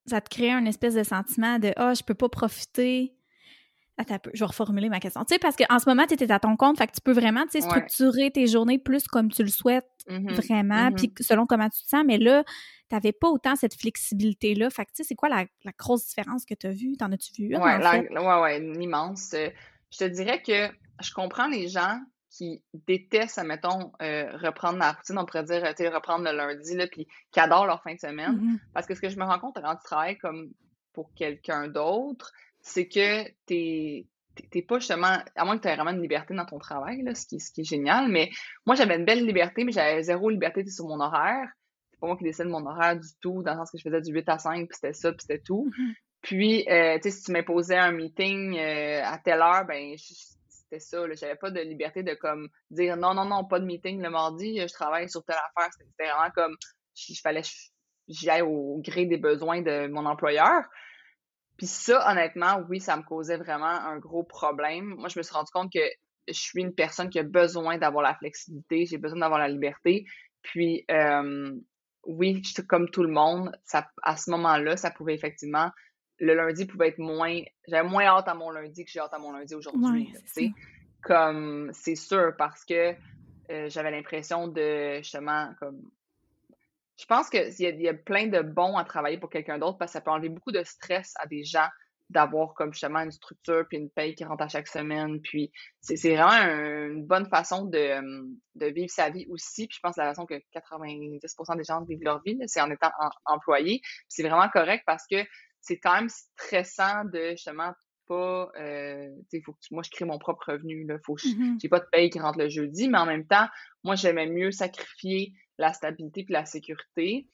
Ça te créait une espèce de sentiment de « Ah, oh, je peux pas profiter... » Attends un peu, je vais reformuler ma question. Tu sais, parce qu'en ce moment, tu étais à ton compte, fait que tu peux vraiment, tu sais, structurer ouais. tes journées plus comme tu le souhaites, mm-hmm, vraiment, mm-hmm. puis selon comment tu te sens. Mais là, tu n'avais pas autant cette flexibilité-là. Fait que, tu sais, c'est quoi la, la grosse différence que tu as vue? T'en as-tu vu une? Oui, ouais, ouais, une immense. Je te dirais que je comprends les gens qui détestent, admettons, euh, reprendre la routine, on pourrait dire, tu sais, reprendre le lundi, là, puis qui adorent leur fin de semaine. Mm-hmm. Parce que ce que je me rends compte quand tu travailles comme pour quelqu'un d'autre, c'est que t'es, t'es, t'es pas justement... À moins que tu aies vraiment une liberté dans ton travail, là, ce qui, ce qui est génial, mais moi, j'avais une belle liberté, mais j'avais zéro liberté sur mon horaire. C'est pas moi qui décide mon horaire du tout, dans le sens que je faisais du huit à cinq, puis c'était ça, puis c'était tout. Mm-hmm. Puis, euh, tu sais, si tu m'imposais un meeting euh, à telle heure, ben je, c'était ça. Là, j'avais pas de liberté de comme dire « Non, non, non, pas de meeting le mardi, je travaille sur telle affaire. » C'était vraiment comme... Il fallait que j'aille au gré des besoins de mon employeur. Puis ça, honnêtement, oui, ça me causait vraiment un gros problème. Moi, je me suis rendu compte que je suis une personne qui a besoin d'avoir la flexibilité, j'ai besoin d'avoir la liberté. Puis, euh, oui, je, comme tout le monde, ça, à ce moment-là, ça pouvait effectivement... Le lundi pouvait être moins... J'avais moins hâte à mon lundi que j'ai hâte à mon lundi aujourd'hui. Ouais, c'est comme, c'est sûr, parce que euh, j'avais l'impression de, justement, comme... Je pense qu'il y, y a plein de bons à travailler pour quelqu'un d'autre parce que ça peut enlever beaucoup de stress à des gens d'avoir comme justement une structure puis une paye qui rentre à chaque semaine. Puis c'est, c'est vraiment un, une bonne façon de, de vivre sa vie aussi. Puis je pense que la façon que quatre-vingt-dix pour cent des gens vivent leur vie, là, c'est en étant en, employé. Puis c'est vraiment correct parce que c'est quand même stressant de justement pas... Euh, tu sais, faut que moi, je crée mon propre revenu. Là, faut que mm-hmm. j'ai pas de paye qui rentre le jeudi. Mais en même temps, moi, j'aimais mieux sacrifier la stabilité puis la sécurité,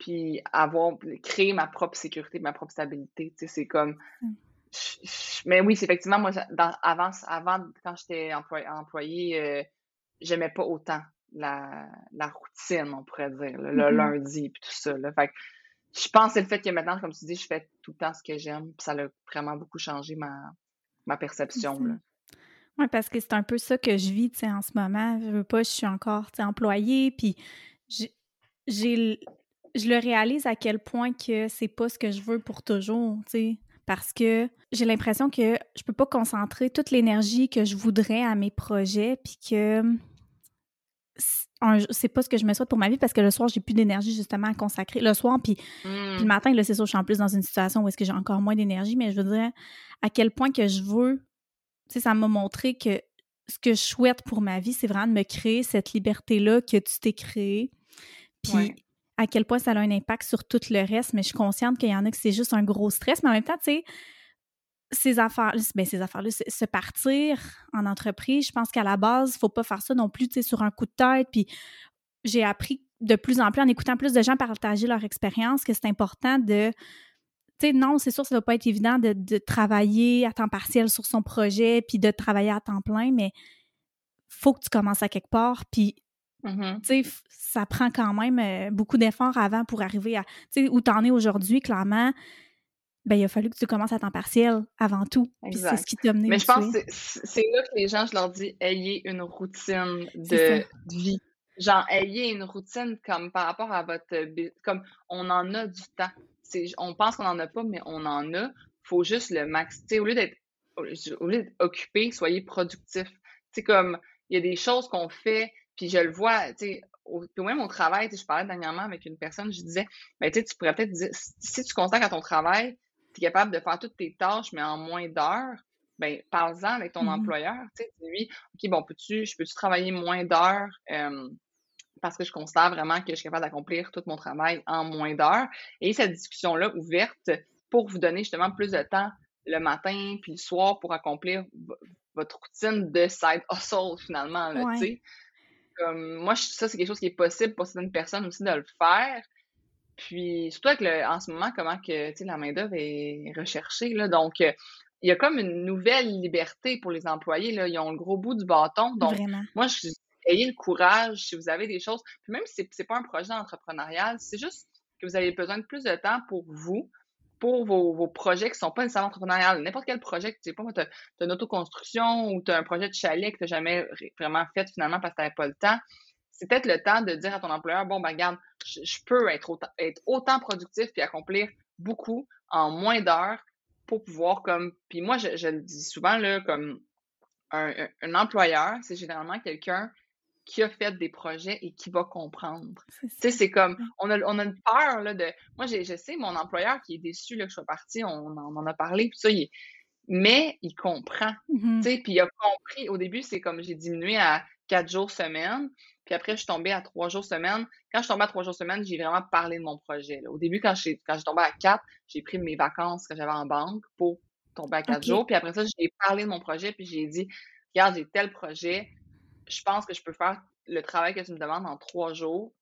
puis avoir créer ma propre sécurité, ma propre stabilité, tu sais, c'est comme... Je, je, mais oui, c'est effectivement, moi, dans, avant, avant, quand j'étais employée, employée euh, j'aimais pas autant la, la routine, on pourrait dire, là, le mm-hmm. lundi, puis tout ça, là, fait que je pense que c'est le fait que maintenant, comme tu dis, je fais tout le temps ce que j'aime, puis ça a vraiment beaucoup changé ma, ma perception, mm-hmm. là. Oui, parce que c'est un peu ça que je vis, tu sais, en ce moment. Je veux pas, je suis encore, tu sais, employée, puis j'ai, j'ai, je le réalise à quel point que c'est pas ce que je veux pour toujours, tu sais, parce que j'ai l'impression que je peux pas concentrer toute l'énergie que je voudrais à mes projets, puis que un, c'est pas ce que je me souhaite pour ma vie, parce que le soir, j'ai plus d'énergie, justement, à consacrer. Le soir, puis mm. le matin, là, c'est sûr, je suis en plus dans une situation où est-ce que j'ai encore moins d'énergie, mais je veux dire, à quel point que je veux... Tu sais, ça m'a montré que ce que je souhaite pour ma vie, c'est vraiment de me créer cette liberté-là que tu t'es créée. Puis ouais. à quel point ça a un impact sur tout le reste, mais je suis consciente qu'il y en a que c'est juste un gros stress. Mais en même temps, tu sais, ces affaires-là, ben ces affaires-là, se partir en entreprise, je pense qu'à la base, il ne faut pas faire ça non plus, tu sais, sur un coup de tête. Puis j'ai appris de plus en plus, en écoutant plus de gens partager leur expérience, que c'est important de... Tu sais, non, c'est sûr, ça va pas être évident de, de travailler à temps partiel sur son projet puis de travailler à temps plein, mais faut que tu commences à quelque part. Puis, mm-hmm. tu sais, ça prend quand même beaucoup d'efforts avant pour arriver à... Tu sais, où t'en es aujourd'hui, clairement, ben il a fallu que tu commences à temps partiel avant tout. Puis c'est ce qui t'a mené. Mais je pense que c'est, c'est là que les gens, je leur dis, ayez une routine de vie. Genre, ayez une routine comme par rapport à votre... Comme, on en a du temps. C'est, on pense qu'on n'en a pas, mais on en a. Faut juste le max. T'sais, au lieu d'être au lieu d'être occupé, soyez productif. T'sais, comme il y a des choses qu'on fait, puis je le vois, t'sais, au, puis même au travail, je parlais dernièrement avec une personne, je disais, ben, tu pourrais peut-être dire, si tu constats qu'à ton travail, tu es capable de faire toutes tes tâches, mais en moins d'heures, ben, parle-en avec ton mm-hmm. employeur. Tu dis, OK, bon, peux-tu, je peux-tu travailler moins d'heures? Euh, parce que je considère vraiment que je suis capable d'accomplir tout mon travail en moins d'heures. Et cette discussion-là ouverte pour vous donner justement plus de temps le matin puis le soir pour accomplir v- votre routine de side hustle finalement, là, ouais. tu sais. Comme, moi, je, ça, c'est quelque chose qui est possible pour certaines personnes aussi de le faire. Puis, surtout avec le, en ce moment, comment que, tu sais, la main-d'œuvre est recherchée, là. Donc, il y a comme une nouvelle liberté pour les employés, là. Ils ont le gros bout du bâton. Donc, Vraiment. moi, je, ayez le courage si vous avez des choses. Puis même si c'est, c'est pas un projet entrepreneurial, c'est juste que vous avez besoin de plus de temps pour vous, pour vos, vos projets qui sont pas nécessairement entrepreneuriales. N'importe quel projet, tu sais pas, tu as une autoconstruction ou tu as un projet de chalet que tu n'as jamais vraiment fait finalement parce que tu n'avais pas le temps. C'est peut-être le temps de dire à ton employeur, bon, ben regarde, je, je peux être autant, être autant productif puis accomplir beaucoup en moins d'heures pour pouvoir comme... Puis moi, je, je le dis souvent, là, comme un, un, un employeur, c'est généralement quelqu'un qui a fait des projets et qui va comprendre. Tu sais, c'est comme... On a, on a une peur, là, de... Moi, j'ai, je sais, mon employeur qui est déçu, là, que je sois partie, on, on en a parlé, puis ça, il... Mais il comprend, mm-hmm. tu sais, puis il a compris. Au début, c'est comme j'ai diminué à quatre jours semaine, puis après, je suis tombée à trois jours semaine. Quand je suis tombée à trois jours semaine, j'ai vraiment parlé de mon projet, là. Au début, quand je quand j'ai tombé à quatre, j'ai pris mes vacances que j'avais en banque pour tomber à quatre okay. jours, puis après ça, j'ai parlé de mon projet, puis j'ai dit, regarde, j'ai tel projet, je pense que je peux faire le travail que tu me demandes en trois jours,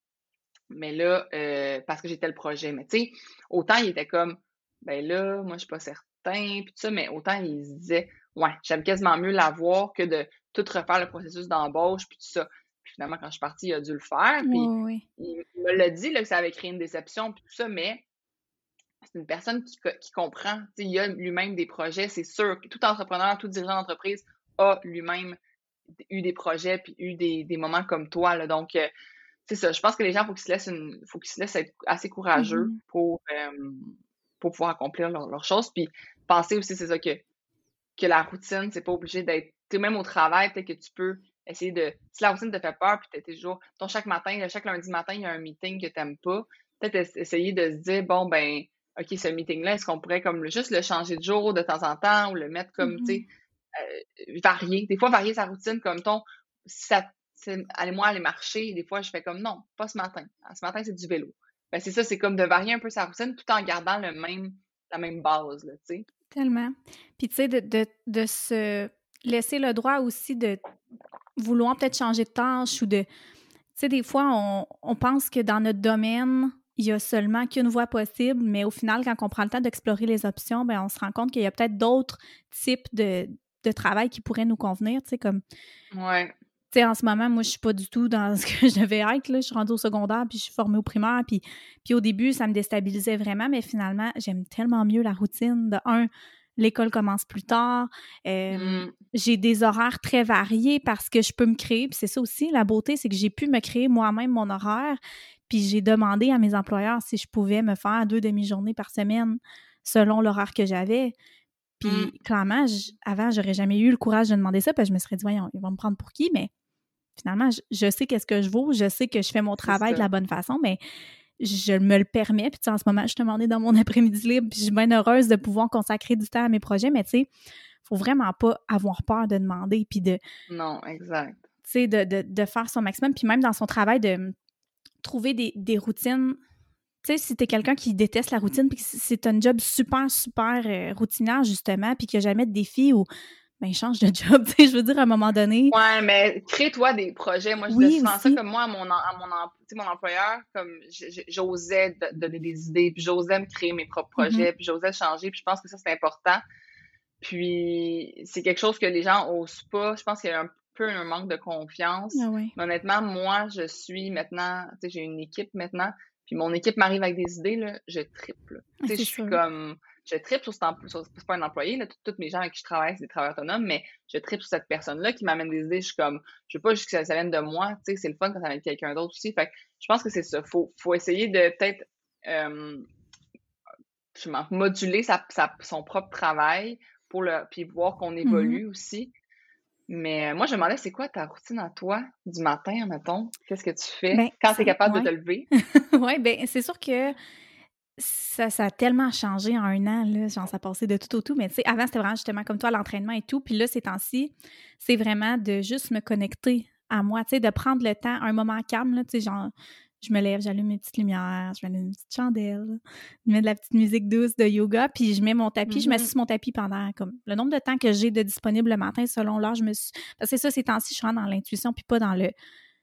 mais là, euh, parce que j'ai tel projet. Mais tu sais, autant il était comme, ben là, moi, je suis pas certain, puis tout ça, mais autant il se disait, ouais, j'aime quasiment mieux l'avoir que de tout refaire le processus d'embauche, puis tout ça. Puis finalement, quand je suis partie, il a dû le faire, puis oui, oui. il me l'a dit, là, que ça avait créé une déception, puis tout ça, mais c'est une personne qui, qui comprend. Tu sais, il a lui-même des projets, c'est sûr. Tout entrepreneur, tout dirigeant d'entreprise a lui-même eu des projets, puis eu des, des moments comme toi, là. Donc, euh, c'est ça. Je pense que les gens, il faut qu'ils se laissent une, faut qu'ils se laissent être assez courageux mm-hmm. pour, euh, pour pouvoir accomplir leurs leur choses. Puis, penser aussi, c'est ça, que, que la routine, c'est pas obligé d'être... Tu sais, même au travail, peut-être que tu peux essayer de... Si la routine te fait peur, puis t'es toujours... Ton chaque matin, chaque lundi matin, il y a un meeting que t'aimes pas. Peut-être essayer de se dire, bon, ben, OK, ce meeting-là, est-ce qu'on pourrait comme juste le changer de jour de temps en temps ou le mettre comme, mm-hmm. tu sais... Euh, varier, des fois varier sa routine comme ton, si ça, allez moi aller marcher, des fois je fais comme non, pas ce matin, ce matin c'est du vélo, ben c'est ça, c'est comme de varier un peu sa routine tout en gardant le même, la même base, tu sais. Tellement, puis tu sais de, de, de se laisser le droit aussi de vouloir peut-être changer de tâche ou de, tu sais des fois on, on pense que dans notre domaine il y a seulement qu'une voie possible, mais au final quand on prend le temps d'explorer les options, ben on se rend compte qu'il y a peut-être d'autres types de de travail qui pourrait nous convenir, tu sais, comme... Ouais. Tu sais, en ce moment, moi, je suis pas du tout dans ce que je devais être, là. Je suis rendue au secondaire, puis je suis formée au primaire, puis, puis au début, ça me déstabilisait vraiment, mais finalement, j'aime tellement mieux la routine. De un, l'école commence plus tard, euh, mm. j'ai des horaires très variés parce que je peux me créer, puis c'est ça aussi, la beauté, c'est que j'ai pu me créer moi-même mon horaire, puis j'ai demandé à mes employeurs si je pouvais me faire deux demi-journées par semaine selon l'horaire que j'avais. Puis, clairement, je, avant, j'aurais jamais eu le courage de demander ça, parce que je me serais dit, voyons, ils vont me prendre pour qui? Mais finalement, je, je sais qu'est-ce que je vaux, je sais que je fais mon travail de la bonne façon, mais je me le permets. Puis, tu sais, en ce moment, je te demandais dans mon après-midi libre, puis je suis bien heureuse de pouvoir consacrer du temps à mes projets, mais tu sais, il faut vraiment pas avoir peur de demander, puis de... Non, exact. Tu sais, de, de, de faire son maximum, puis même dans son travail, de trouver des, des routines... Tu sais, si t'es quelqu'un qui déteste la routine, puis que c'est un job super, super euh, routinaire, justement, puis qu'il n'y a jamais de défi ou, ben, change de job, tu sais, je veux dire, à un moment donné. Ouais, mais crée-toi des projets. Moi, je oui, sens ça comme moi, à mon, à mon, mon employeur, comme j'osais donner des idées, puis j'osais me créer mes propres projets, mm-hmm. puis j'osais changer, puis je pense que ça, c'est important. Puis, c'est quelque chose que les gens n'osent pas. Je pense qu'il y a un peu un manque de confiance. Ah ouais. Mais honnêtement, moi, je suis maintenant, tu sais, j'ai une équipe maintenant. Puis mon équipe m'arrive avec des idées, là, je triple. Ah, je suis comme... Je triple sur cet employé. C'est pas un employé, là. Toutes mes gens avec qui je travaille, c'est des travailleurs autonomes, mais je triple sur cette personne-là qui m'amène des idées. Je suis comme... Je veux pas juste que ça, ça vienne de moi. Tu sais, c'est le fun quand ça vient de quelqu'un d'autre aussi. Fait que je pense que c'est ça. Faut, faut essayer de peut-être... Euh, je m'en moduler sa, sa, son propre travail pour le... Puis voir qu'on évolue mm-hmm. aussi. Mais moi, je me demandais, c'est quoi ta routine à toi du matin, mettons? Qu'est-ce que tu fais ben, quand tu es capable ouais. de te lever? Oui, bien, c'est sûr que ça, ça a tellement changé en un an, là, genre ça passait de tout au tout. Mais tu sais, avant, c'était vraiment justement comme toi, l'entraînement et tout. Puis là, ces temps-ci, c'est vraiment de juste me connecter à moi, tu sais, de prendre le temps, un moment calme, là, tu sais, genre... Je me lève, j'allume mes petites lumières, je mets une petite chandelle, je mets de la petite musique douce de yoga, puis je mets mon tapis, mm-hmm. je m'assise sur mon tapis pendant comme le nombre de temps que j'ai de disponible le matin selon l'heure, je me suis... Parce que ça, ces temps-ci, je suis dans l'intuition, puis pas dans le... Tu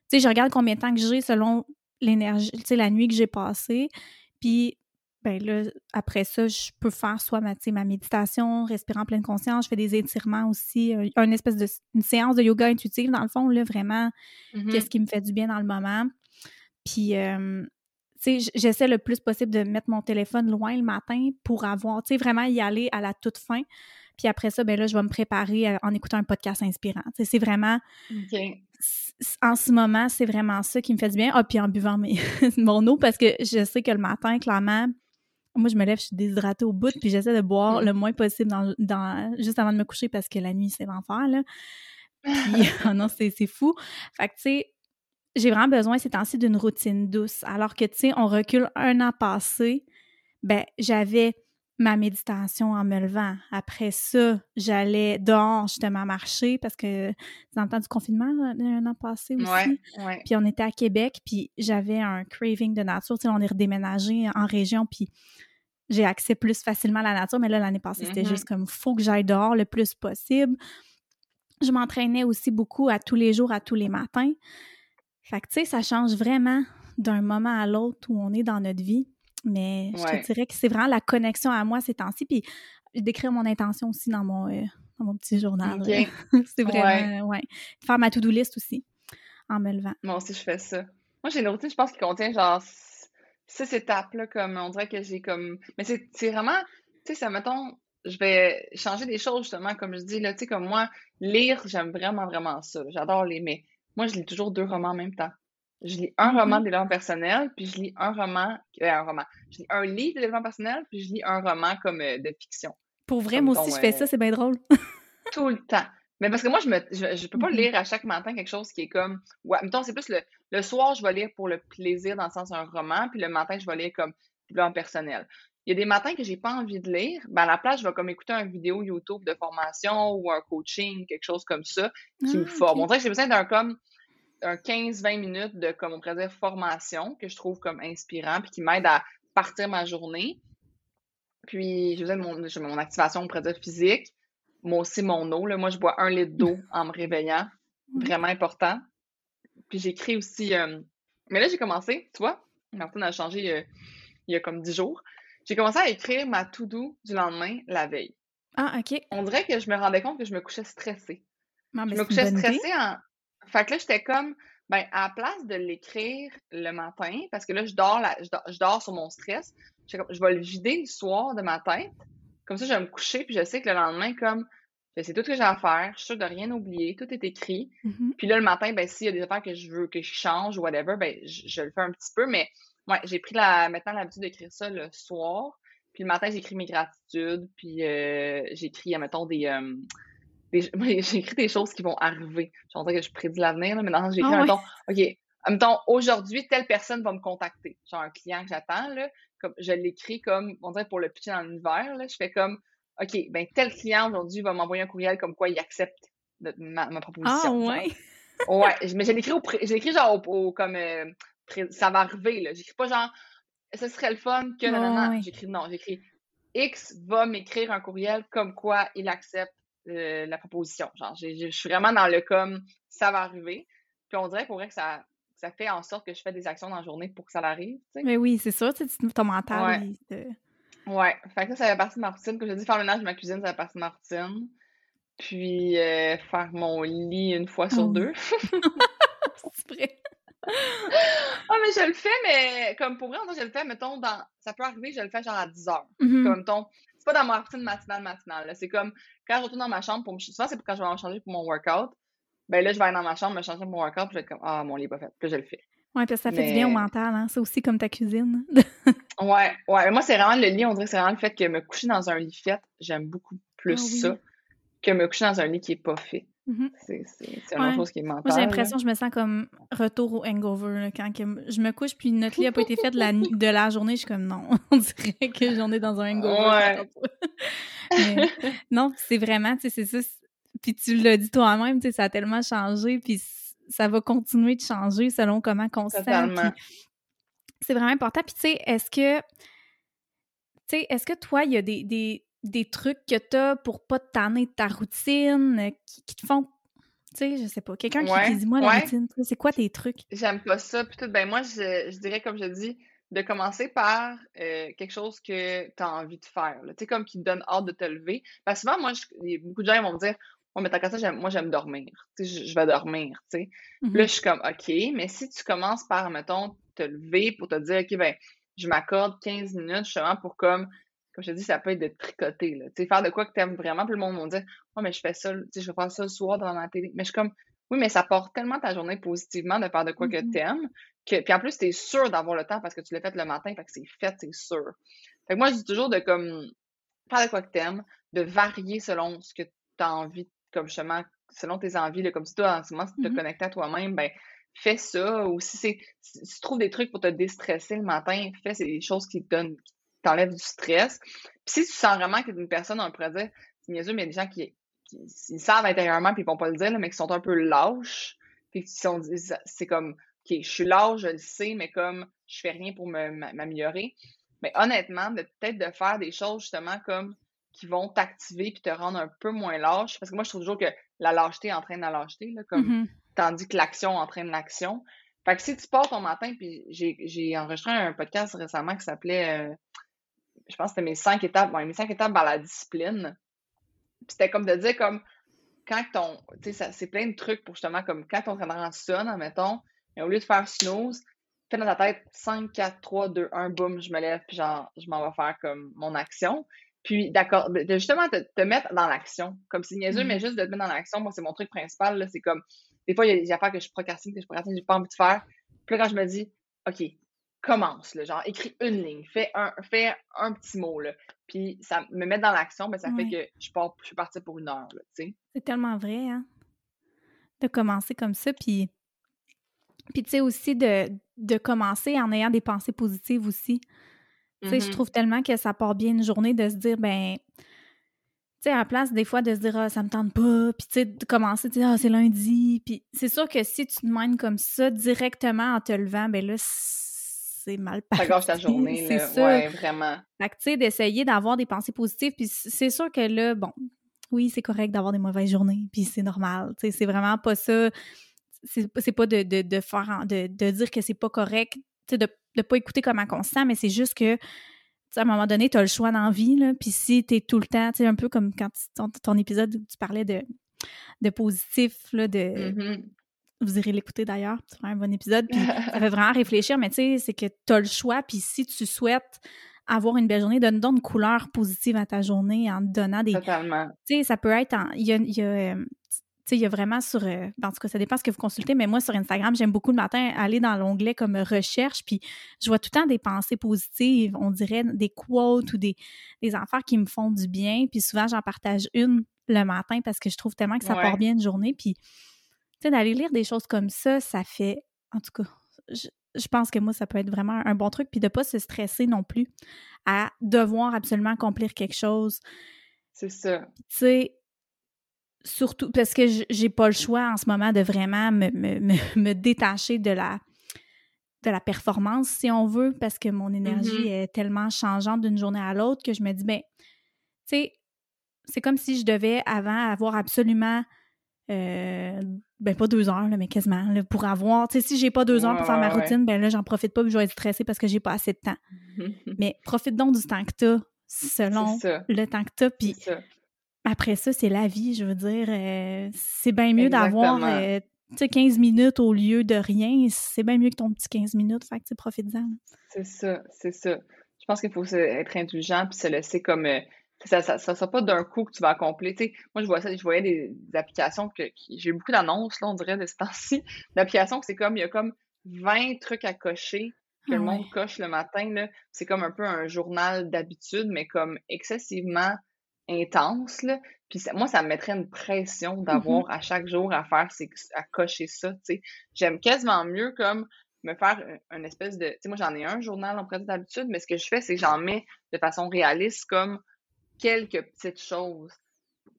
sais, je regarde combien de temps que j'ai selon l'énergie, tu sais, la nuit que j'ai passée, puis bien là, après ça, je peux faire soit ma, ma méditation, respirer en pleine conscience, je fais des étirements aussi, euh, une espèce de une séance de yoga intuitive, dans le fond, là, vraiment, mm-hmm. qu'est-ce qui me fait du bien dans le moment. Puis, euh, tu sais, j'essaie le plus possible de mettre mon téléphone loin le matin pour avoir, tu sais, vraiment y aller à la toute fin. Puis après ça, bien là, je vais me préparer à, en écoutant un podcast inspirant. Tu sais, c'est vraiment... Okay. En ce moment, c'est vraiment ça qui me fait du bien. Ah, puis en buvant mes, mon eau, parce que je sais que le matin, clairement... Moi, je me lève, je suis déshydratée au bout, puis j'essaie de boire mmh. le moins possible dans, dans, juste avant de me coucher parce que la nuit, c'est l'enfer, là. Puis, oh non, c'est, c'est fou. Fait que, tu sais, j'ai vraiment besoin ces temps-ci d'une routine douce. Alors que, tu sais, on recule un an passé, ben j'avais ma méditation en me levant. Après ça, j'allais dehors, justement, marcher parce que, dans le temps du confinement, un an passé aussi. Ouais, ouais. Puis on était à Québec, puis j'avais un craving de nature. Tu sais, on est redéménagé en région, puis j'ai accès plus facilement à la nature. Mais là, l'année passée, mm-hmm. c'était juste comme, faut que j'aille dehors le plus possible. Je m'entraînais aussi beaucoup à tous les jours, à tous les matins. Fait que, tu sais, ça change vraiment d'un moment à l'autre où on est dans notre vie. Mais je ouais. te dirais que c'est vraiment la connexion à moi ces temps-ci. Puis d'écrire mon intention aussi dans mon, euh, dans mon petit journal. Okay. C'est vraiment... Ouais. ouais. Faire ma to-do list aussi, en me levant. Moi aussi, je fais ça. Moi, j'ai une routine, je pense, qui contient genre six étapes, là, comme on dirait que j'ai comme... Mais c'est, c'est vraiment... Tu sais, ça, mettons, je vais changer des choses, justement, comme je dis, là, tu sais, comme moi, lire, j'aime vraiment, vraiment ça. Là. J'adore les... Mais moi, je lis toujours deux romans en même temps. Je lis un roman de développement personnel, puis je lis un roman... Euh, un roman. Je lis un livre de développement personnel, puis je lis un roman comme euh, de fiction. Pour vrai, comme moi ton, aussi, je fais euh, ça, c'est bien drôle. Tout le temps. Mais parce que moi, je me je, je peux pas mm-hmm. lire à chaque matin quelque chose qui est comme... Ouais, mettons, c'est plus le, le soir, je vais lire pour le plaisir, dans le sens d'un roman, puis le matin, je vais lire comme développement personnel. Il y a des matins que j'ai pas envie de lire, ben à la place, je vais comme écouter une vidéo YouTube de formation ou un coaching, quelque chose comme ça, qui ah, me forme. Okay. On dirait que j'ai besoin d'un comme... un quinze vingt minutes de, comme on pourrait dire, formation que je trouve comme inspirant puis qui m'aide à partir ma journée. Puis, je faisais mon, j'ai mon activation, on pourrait dire, physique. Moi aussi, mon eau. Là. Moi, je bois un litre d'eau en me réveillant. Vraiment important. Puis, j'écris aussi... Euh... Mais là, j'ai commencé, tu vois, Martine a changé euh, il y a comme dix jours. J'ai commencé à écrire ma to-do du lendemain, la veille. Ah, OK. On dirait que je me rendais compte que je me couchais stressée. Non, mais je me couchais stressée en... Fait que là, j'étais comme, ben, à la place de l'écrire le matin, parce que là, je dors, la, je dors, je dors sur mon stress, je, je vais le vider le soir de ma tête, comme ça, je vais me coucher, puis je sais que le lendemain, comme, je sais tout ce que j'ai à faire, je suis sûre de rien oublier, tout est écrit, mm-hmm. puis là, le matin, ben, s'il y a des affaires que je veux, que je change, ou whatever, ben, je, je le fais un petit peu, mais, ouais, j'ai pris la, maintenant l'habitude d'écrire ça le soir, puis le matin, j'écris mes gratitudes, puis euh, j'écris, admettons, des... Euh, Des, j'ai écrit des choses qui vont arriver. Je pense que je prédis l'avenir, là, mais dans j'ai écrit, ah, ouais. mettons, OK, mettons, aujourd'hui, telle personne va me contacter. J'ai un client que j'attends, là, comme, je l'écris comme, on dirait pour le pitcher dans l'univers, là, je fais comme, OK, ben tel client aujourd'hui va m'envoyer un courriel comme quoi il accepte de, ma, ma proposition. Ah, genre. Ouais? Ouais, mais j'ai écrit, au, j'ai écrit genre au, au, comme, euh, ça va arriver, là. J'écris pas genre, ce serait le fun que, non, non, non, non. J'écris, non, j'écris, X va m'écrire un courriel comme quoi il accepte Euh, la proposition. Genre, je suis vraiment dans le comme ça va arriver. Puis on dirait qu'on dirait que ça, ça fait en sorte que je fais des actions dans la journée pour que ça arrive. T'sais. Mais oui, c'est sûr, ton mental. Ouais. Il, euh... ouais. Fait que ça, ça fait partie de ma routine. Comme je dis, faire le ménage de ma cuisine, ça fait partie de ma routine. Puis euh, faire mon lit une fois sur oh. deux. C'est vrai. Ah, mais je le fais, mais comme pour vrai, on dirait que je le fais, mettons, dans... ça peut arriver, je le fais genre à dix heures. Mm-hmm. Comme ton. C'est pas dans ma routine matinale matinale. Là. C'est comme quand je retourne dans ma chambre pour me souvent c'est quand je vais me changer pour mon workout. Ben là, je vais aller dans ma chambre, me changer pour mon workout, puis je vais être comme ah mon lit est pas fait. Puis là, je le fais. Ouais, puis ça fait mais... du bien au mental, hein. C'est aussi comme ta cuisine. ouais, ouais. Mais moi, c'est vraiment le lit, on dirait que c'est vraiment le fait que me coucher dans un lit fait, j'aime beaucoup plus ah, oui. ça que me coucher dans un lit qui est pas fait. Mm-hmm. C'est, c'est, c'est une ouais. chose qui est mentale. Moi, j'ai l'impression que je me sens comme retour au hangover. Là, quand je me couche, puis notre lit n'a pas été fait de la, de la journée, je suis comme non, on dirait que j'en ai dans un hangover. Ouais. Mais, non, c'est vraiment, tu sais, c'est ça. Puis tu l'as dit toi-même, tu sais, ça a tellement changé, puis ça va continuer de changer selon comment on se sent. C'est vraiment important. Puis tu sais, est-ce que, tu sais, est-ce que toi, il y a des. des des trucs que t'as pour pas te tanner de ta routine, qui, qui te font, tu sais, je sais pas, quelqu'un ouais, qui dit, moi, la ouais. routine, c'est quoi tes trucs? J'aime pas ça, puis tout, ben moi, je, je dirais, comme je dis, de commencer par euh, quelque chose que tu as envie de faire, tu sais, comme qui te donne hâte de te lever. Parce que souvent, moi, je, beaucoup de gens ils vont me dire « Ouais, mais tant qu'à ça, j'aime, moi, j'aime dormir. Tu sais, je, je vais dormir, tu sais. Mm-hmm. » Là, je suis comme « OK, mais si tu commences par, mettons, te lever pour te dire « OK, ben je m'accorde quinze minutes justement pour comme, comme je te dis, ça peut être de tricoter, là. Tu sais, faire de quoi que tu aimes vraiment. » Puis le monde va me dire « Ouais, mais je fais ça, tu sais, je vais faire ça le soir devant ma télé. » Mais je suis comme « Oui, mais ça porte tellement ta journée positivement de faire de quoi mm-hmm. que tu aimes. » Que, puis en plus, t'es sûr d'avoir le temps parce que tu l'as fait le matin, fait que c'est fait, c'est sûr. Fait que moi, je dis toujours de comme faire de quoi que t'aimes, de varier selon ce que t'as envie, comme justement, selon tes envies, là, comme si toi, en ce moment, si tu te connectes à toi-même, ben fais ça. Ou si c'est si tu trouves des trucs pour te déstresser le matin, fais c'est des choses qui te donnent, qui t'enlèvent du stress. Puis si tu sens vraiment que t'es une personne, on pourrait dire, c'est niaiseux, mais il y a des gens qui, qui ils savent intérieurement, puis ils vont pas le dire, là, mais qui sont un peu lâches, puis qui sont c'est comme OK, je suis lâche, je le sais, mais comme je fais rien pour me, m'améliorer. Mais honnêtement, de, peut-être de faire des choses justement comme qui vont t'activer puis te rendre un peu moins lâche. Parce que moi, je trouve toujours que la lâcheté entraîne la lâcheté, là, comme, mm-hmm. tandis que l'action entraîne l'action. Fait que si tu pars ton matin, puis j'ai, j'ai enregistré un podcast récemment qui s'appelait, euh, je pense que c'était mes cinq étapes, bon, mes cinq étapes dans la discipline. Puis c'était comme de dire comme, quand ton, tu sais, c'est plein de trucs pour justement, comme quand ton cadran sonne, admettons, mais au lieu de faire snooze, fais dans ta tête cinq, quatre, trois, deux, un, boum, je me lève, puis genre, je m'en vais faire comme mon action. Puis d'accord, de, de justement te, te mettre dans l'action. Comme c'est niaiseux, mm-hmm. mais juste de te mettre dans l'action, moi, c'est mon truc principal, là, c'est comme, des fois, il y a des affaires que je procrastine, que je procrastine, que j'ai pas envie de faire. Puis là, quand je me dis, OK, commence, là, genre, écris une ligne, fais un, fais un petit mot, là. Puis ça me met dans l'action, ben ça ouais. fait que je pars, je suis partie pour une heure, là, tu sais. C'est tellement vrai, hein, de commencer comme ça, puis... Puis, tu sais, aussi de, de commencer en ayant des pensées positives aussi. Tu sais, mm-hmm. je trouve tellement que ça part bien une journée de se dire, ben, tu sais, à la place des fois de se dire, ah, ça me tente pas. Puis, tu sais, de commencer, tu sais, ah, c'est lundi. Puis, c'est sûr que si tu te mènes comme ça directement en te levant, ben là, c'est mal parti. Ça gâche ta journée, c'est là. Sûr. Ouais, vraiment. Fait que, tu sais, d'essayer d'avoir des pensées positives. Puis, c'est sûr que là, bon, oui, c'est correct d'avoir des mauvaises journées. Puis, c'est normal. Tu sais, c'est vraiment pas ça. C'est, c'est pas de, de, de faire de, de dire que c'est pas correct, de ne pas écouter comment on se sent, mais c'est juste que à un moment donné, tu as le choix dans la vie, là, puis si t'es tout le temps, un peu comme quand ton, ton épisode où tu parlais de, de positif, là, de mm-hmm. vous irez l'écouter d'ailleurs, c'est vraiment un bon épisode, puis ça fait vraiment réfléchir, mais tu sais, c'est que tu as le choix, puis si tu souhaites avoir une belle journée, donne donc une couleur positive à ta journée en te donnant des... Totalement. Tu sais, ça peut être... Il y a... Y a Tu sais, il y a vraiment sur... Euh, en tout cas, ça dépend ce que vous consultez, mais moi, sur Instagram, j'aime beaucoup le matin aller dans l'onglet comme recherche, puis je vois tout le temps des pensées positives, on dirait des quotes ou des, des affaires qui me font du bien, puis souvent, j'en partage une le matin parce que je trouve tellement que ça ouais. part bien une journée, puis tu sais, d'aller lire des choses comme ça, ça fait... En tout cas, je, je pense que moi, ça peut être vraiment un bon truc, puis de pas se stresser non plus à devoir absolument accomplir quelque chose. C'est ça. Tu sais... Surtout parce que j'ai pas le choix en ce moment de vraiment me, me, me, me détacher de la, de la performance, si on veut, parce que mon énergie mm-hmm. est tellement changeante d'une journée à l'autre que je me dis, ben, tu sais, c'est comme si je devais avant avoir absolument, euh, ben, pas deux heures, là, mais quasiment, là, pour avoir, tu sais, si j'ai pas deux heures pour faire ma routine, ben là, j'en profite pas, puis je vais être stressée parce que j'ai pas assez de temps. Mm-hmm. Mais profite donc du temps que t'as, selon le temps que t'as, puis... Après ça, c'est la vie, je veux dire. Euh, c'est bien mieux Exactement. D'avoir euh, quinze minutes au lieu de rien. C'est bien mieux que ton petit quinze minutes. Fait que profite-en. C'est ça, c'est ça. Je pense qu'il faut être indulgent puis se laisser comme... Euh, ça ne ça, ça sera pas d'un coup que tu vas accomplir. T'sais, moi, je vois ça, je voyais des, des applications que... Qui, j'ai eu beaucoup d'annonces, là, on dirait, de ce temps-ci. D'applications que c'est comme... Il y a comme vingt trucs à cocher que ah, le monde ouais. coche le matin. Là. C'est comme un peu un journal d'habitude, mais comme excessivement... intense, là. Puis ça, moi, ça me mettrait une pression d'avoir mm-hmm. à chaque jour à faire, c'est, à cocher ça, tu sais. J'aime quasiment mieux comme me faire une, une espèce de... Tu sais, moi, j'en ai un journal, on pratique d'habitude, mais ce que je fais, c'est que j'en mets de façon réaliste comme quelques petites choses.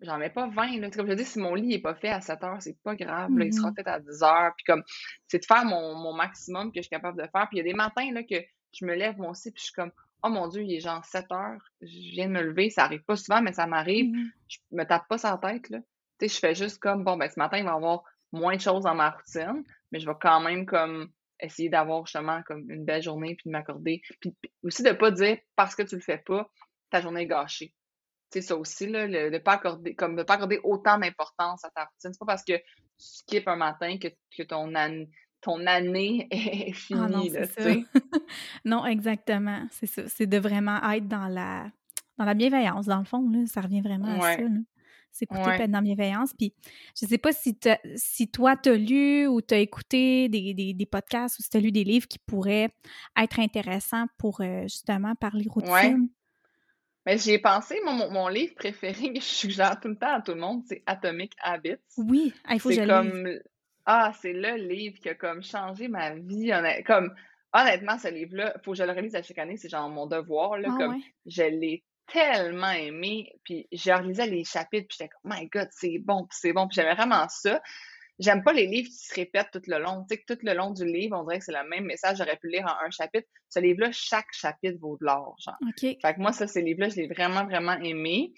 J'en mets pas vingt, là. Comme je dis, si mon lit n'est pas fait à sept heures, c'est pas grave, mm-hmm. là, il sera fait à dix heures. Puis comme, c'est de faire mon, mon maximum que je suis capable de faire. Puis il y a des matins, là, que je me lève, moi aussi, puis je suis comme... « Oh mon Dieu, il est genre sept heures, je viens de me lever, ça arrive pas souvent, mais ça m'arrive, mm-hmm. je me tape pas sur la tête, là. » Tu sais, je fais juste comme, bon, ben ce matin, il va y avoir moins de choses dans ma routine, mais je vais quand même comme essayer d'avoir justement comme une belle journée, puis de m'accorder. Puis aussi de ne pas dire, parce que tu le fais pas, ta journée est gâchée. C'est ça aussi, là, le, de ne pas accorder, comme de pas accorder autant d'importance à ta routine. C'est pas parce que tu skippes un matin que, que ton, an, ton année est finie. Ah non, là, c'est ça. Non, exactement. C'est ça. C'est de vraiment être dans la, dans la bienveillance, dans le fond. Là, ça revient vraiment ouais. à ça. Là. S'écouter ouais. peut-être dans la bienveillance. Puis, je ne sais pas si, si toi, tu as lu ou tu as écouté des, des, des podcasts ou si tu as lu des livres qui pourraient être intéressants pour euh, justement parler routine. Ouais. Mais j'y ai pensé. Mon, mon, mon livre préféré que je suggère tout le temps à tout le monde, c'est Atomic Habits. Oui, il faut que je lise. Ah, c'est le livre qui a comme changé ma vie. Honnêtement, comme, honnêtement ce livre-là, il faut que je le relise à chaque année. C'est genre mon devoir. Là, ah, comme, ouais. Je l'ai tellement aimé, puis je relisais les chapitres, puis j'étais comme « My God, c'est bon, puis c'est bon », puis j'aimais vraiment ça. J'aime pas les livres qui se répètent tout le long. Tu sais que tout le long du livre, on dirait que c'est le même message, j'aurais pu lire en un chapitre. Ce livre-là, chaque chapitre vaut de l'or, genre. Okay. Fait que moi, ça, ces livres-là, je l'ai vraiment, vraiment aimé.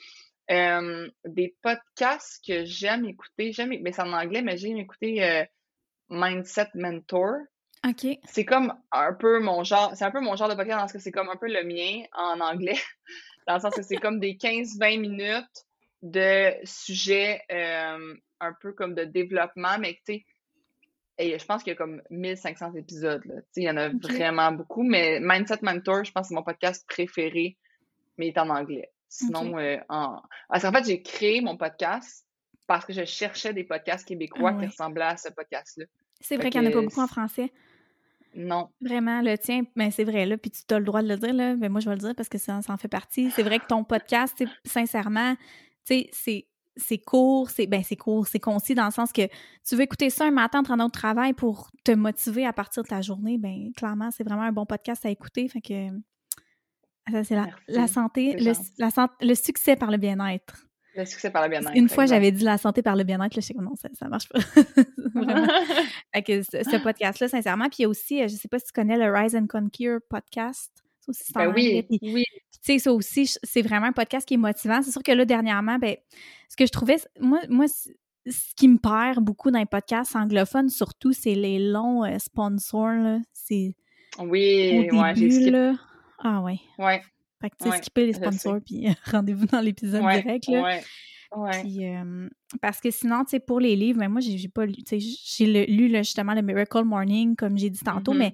Euh, des podcasts que j'aime écouter, j'aime, mais c'est en anglais, mais j'aime écouter euh, Mindset Mentor. Okay. C'est comme un peu mon genre, c'est un peu mon genre de podcast, parce que c'est comme un peu le mien en anglais. Dans le sens que c'est comme des quinze vingt minutes de sujets euh, un peu comme de développement, mais tu sais, je pense qu'il y a comme mille cinq cents épisodes, là. Il y en a okay. vraiment beaucoup, mais Mindset Mentor, je pense que c'est mon podcast préféré, mais il est en anglais. Sinon, okay. euh, en... Parce qu'en fait, j'ai créé mon podcast parce que je cherchais des podcasts québécois ah ouais. qui ressemblaient à ce podcast-là. C'est vrai fait qu'il n'y en a pas beaucoup en français. Non. Vraiment, le tien, mais c'est vrai, là, puis tu as le droit de le dire, là, mais moi, je vais le dire parce que ça, ça en fait partie. C'est vrai que ton podcast, sincèrement, tu sais, c'est, c'est court, c'est, ben, c'est court, c'est concis dans le sens que tu veux écouter ça un matin en train d'autres travail pour te motiver à partir de ta journée, ben clairement, c'est vraiment un bon podcast à écouter, fait que ça, c'est la, la santé, le, la, le succès par le bien-être. Le succès par le bien-être. Une fois, exactement. J'avais dit la santé par le bien-être, là, je sais que non, ça, ça marche pas. Vraiment. Fait que ce, ce podcast-là, sincèrement. Puis il y a aussi, je sais pas si tu connais le Rise and Conquer podcast. Ça aussi, c'est ben oui, puis, oui. Tu sais, ça aussi, c'est vraiment un podcast qui est motivant. C'est sûr que là, dernièrement, ben, ce que je trouvais, moi, moi ce qui me perd beaucoup dans les podcasts anglophones, surtout, c'est les longs euh, sponsors, là. C'est... Oui, au ouais, début, j'ai skippé. Là... Ah ouais. Ouais. Fait que tu sais, ouais, skipper les sponsors, puis euh, rendez-vous dans l'épisode ouais, direct, là. Ouais, ouais. Puis, euh, parce que sinon, tu sais, pour les livres, mais moi, j'ai, j'ai pas lu, tu sais, j'ai le, lu, là, justement, Le Miracle Morning, comme j'ai dit tantôt, mm-hmm. mais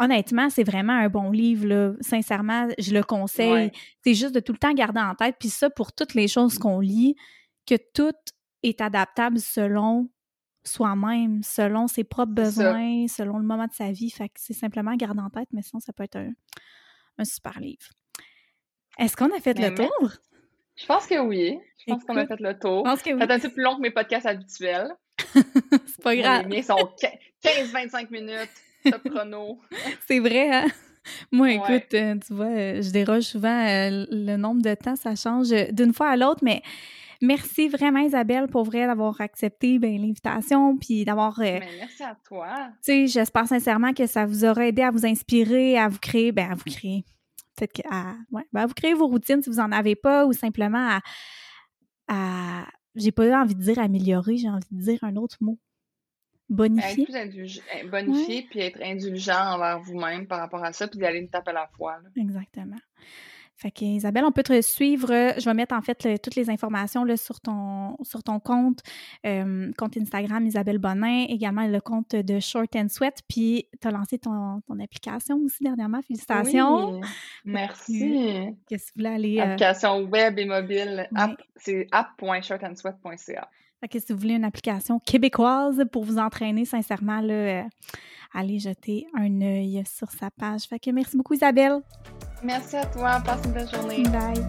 honnêtement, c'est vraiment un bon livre, là. Sincèrement, je le conseille. Ouais. C'est juste de tout le temps garder en tête, puis ça, pour toutes les choses qu'on lit, que tout est adaptable selon soi-même, selon ses propres besoins, ça. Selon le moment de sa vie. Fait que c'est simplement garder en tête, mais sinon, ça peut être un... un super livre. Est-ce qu'on a fait mais le mais... tour? Je pense que oui. Je pense Écoute, qu'on a fait le tour. C'est oui. un peu plus long que mes podcasts habituels. C'est pas grave. Les miens sont quinze vingt-cinq minutes, top chrono. C'est vrai, hein? Moi, ouais. écoute, euh, tu vois, euh, je déroge souvent euh, le nombre de temps, ça change d'une fois à l'autre, mais merci vraiment, Isabelle, pour vrai, d'avoir accepté ben, l'invitation, puis d'avoir... Euh, ben, merci à toi! Tu sais, j'espère sincèrement que ça vous aura aidé à vous inspirer, à vous créer, ben à vous créer, peut-être que, à, ouais, ben, à vous créer vos routines si vous n'en avez pas, ou simplement à, à... J'ai pas envie de dire améliorer, j'ai envie de dire un autre mot. Bonifier. Être plus indulg- bonifier, ouais. puis être indulgent envers vous-même par rapport à ça, puis d'aller une tape à la fois. Là. Exactement. Fait que Isabelle, on peut te suivre. Je vais mettre en fait le, toutes les informations là, sur, ton, sur ton compte, euh, compte Instagram Isabelle Bonin, également le compte de Short and Sweat. Puis tu as lancé ton, ton application aussi dernièrement. Félicitations. Oui, merci. Que si vous voulez aller. Euh... Application web et mobile, oui. app, c'est app point short and sweat point c a. Fait que si vous voulez une application québécoise pour vous entraîner, sincèrement, là, euh, allez jeter un œil sur sa page. Fait que merci beaucoup, Isabelle. Merci à toi. Passe une belle journée. Bye.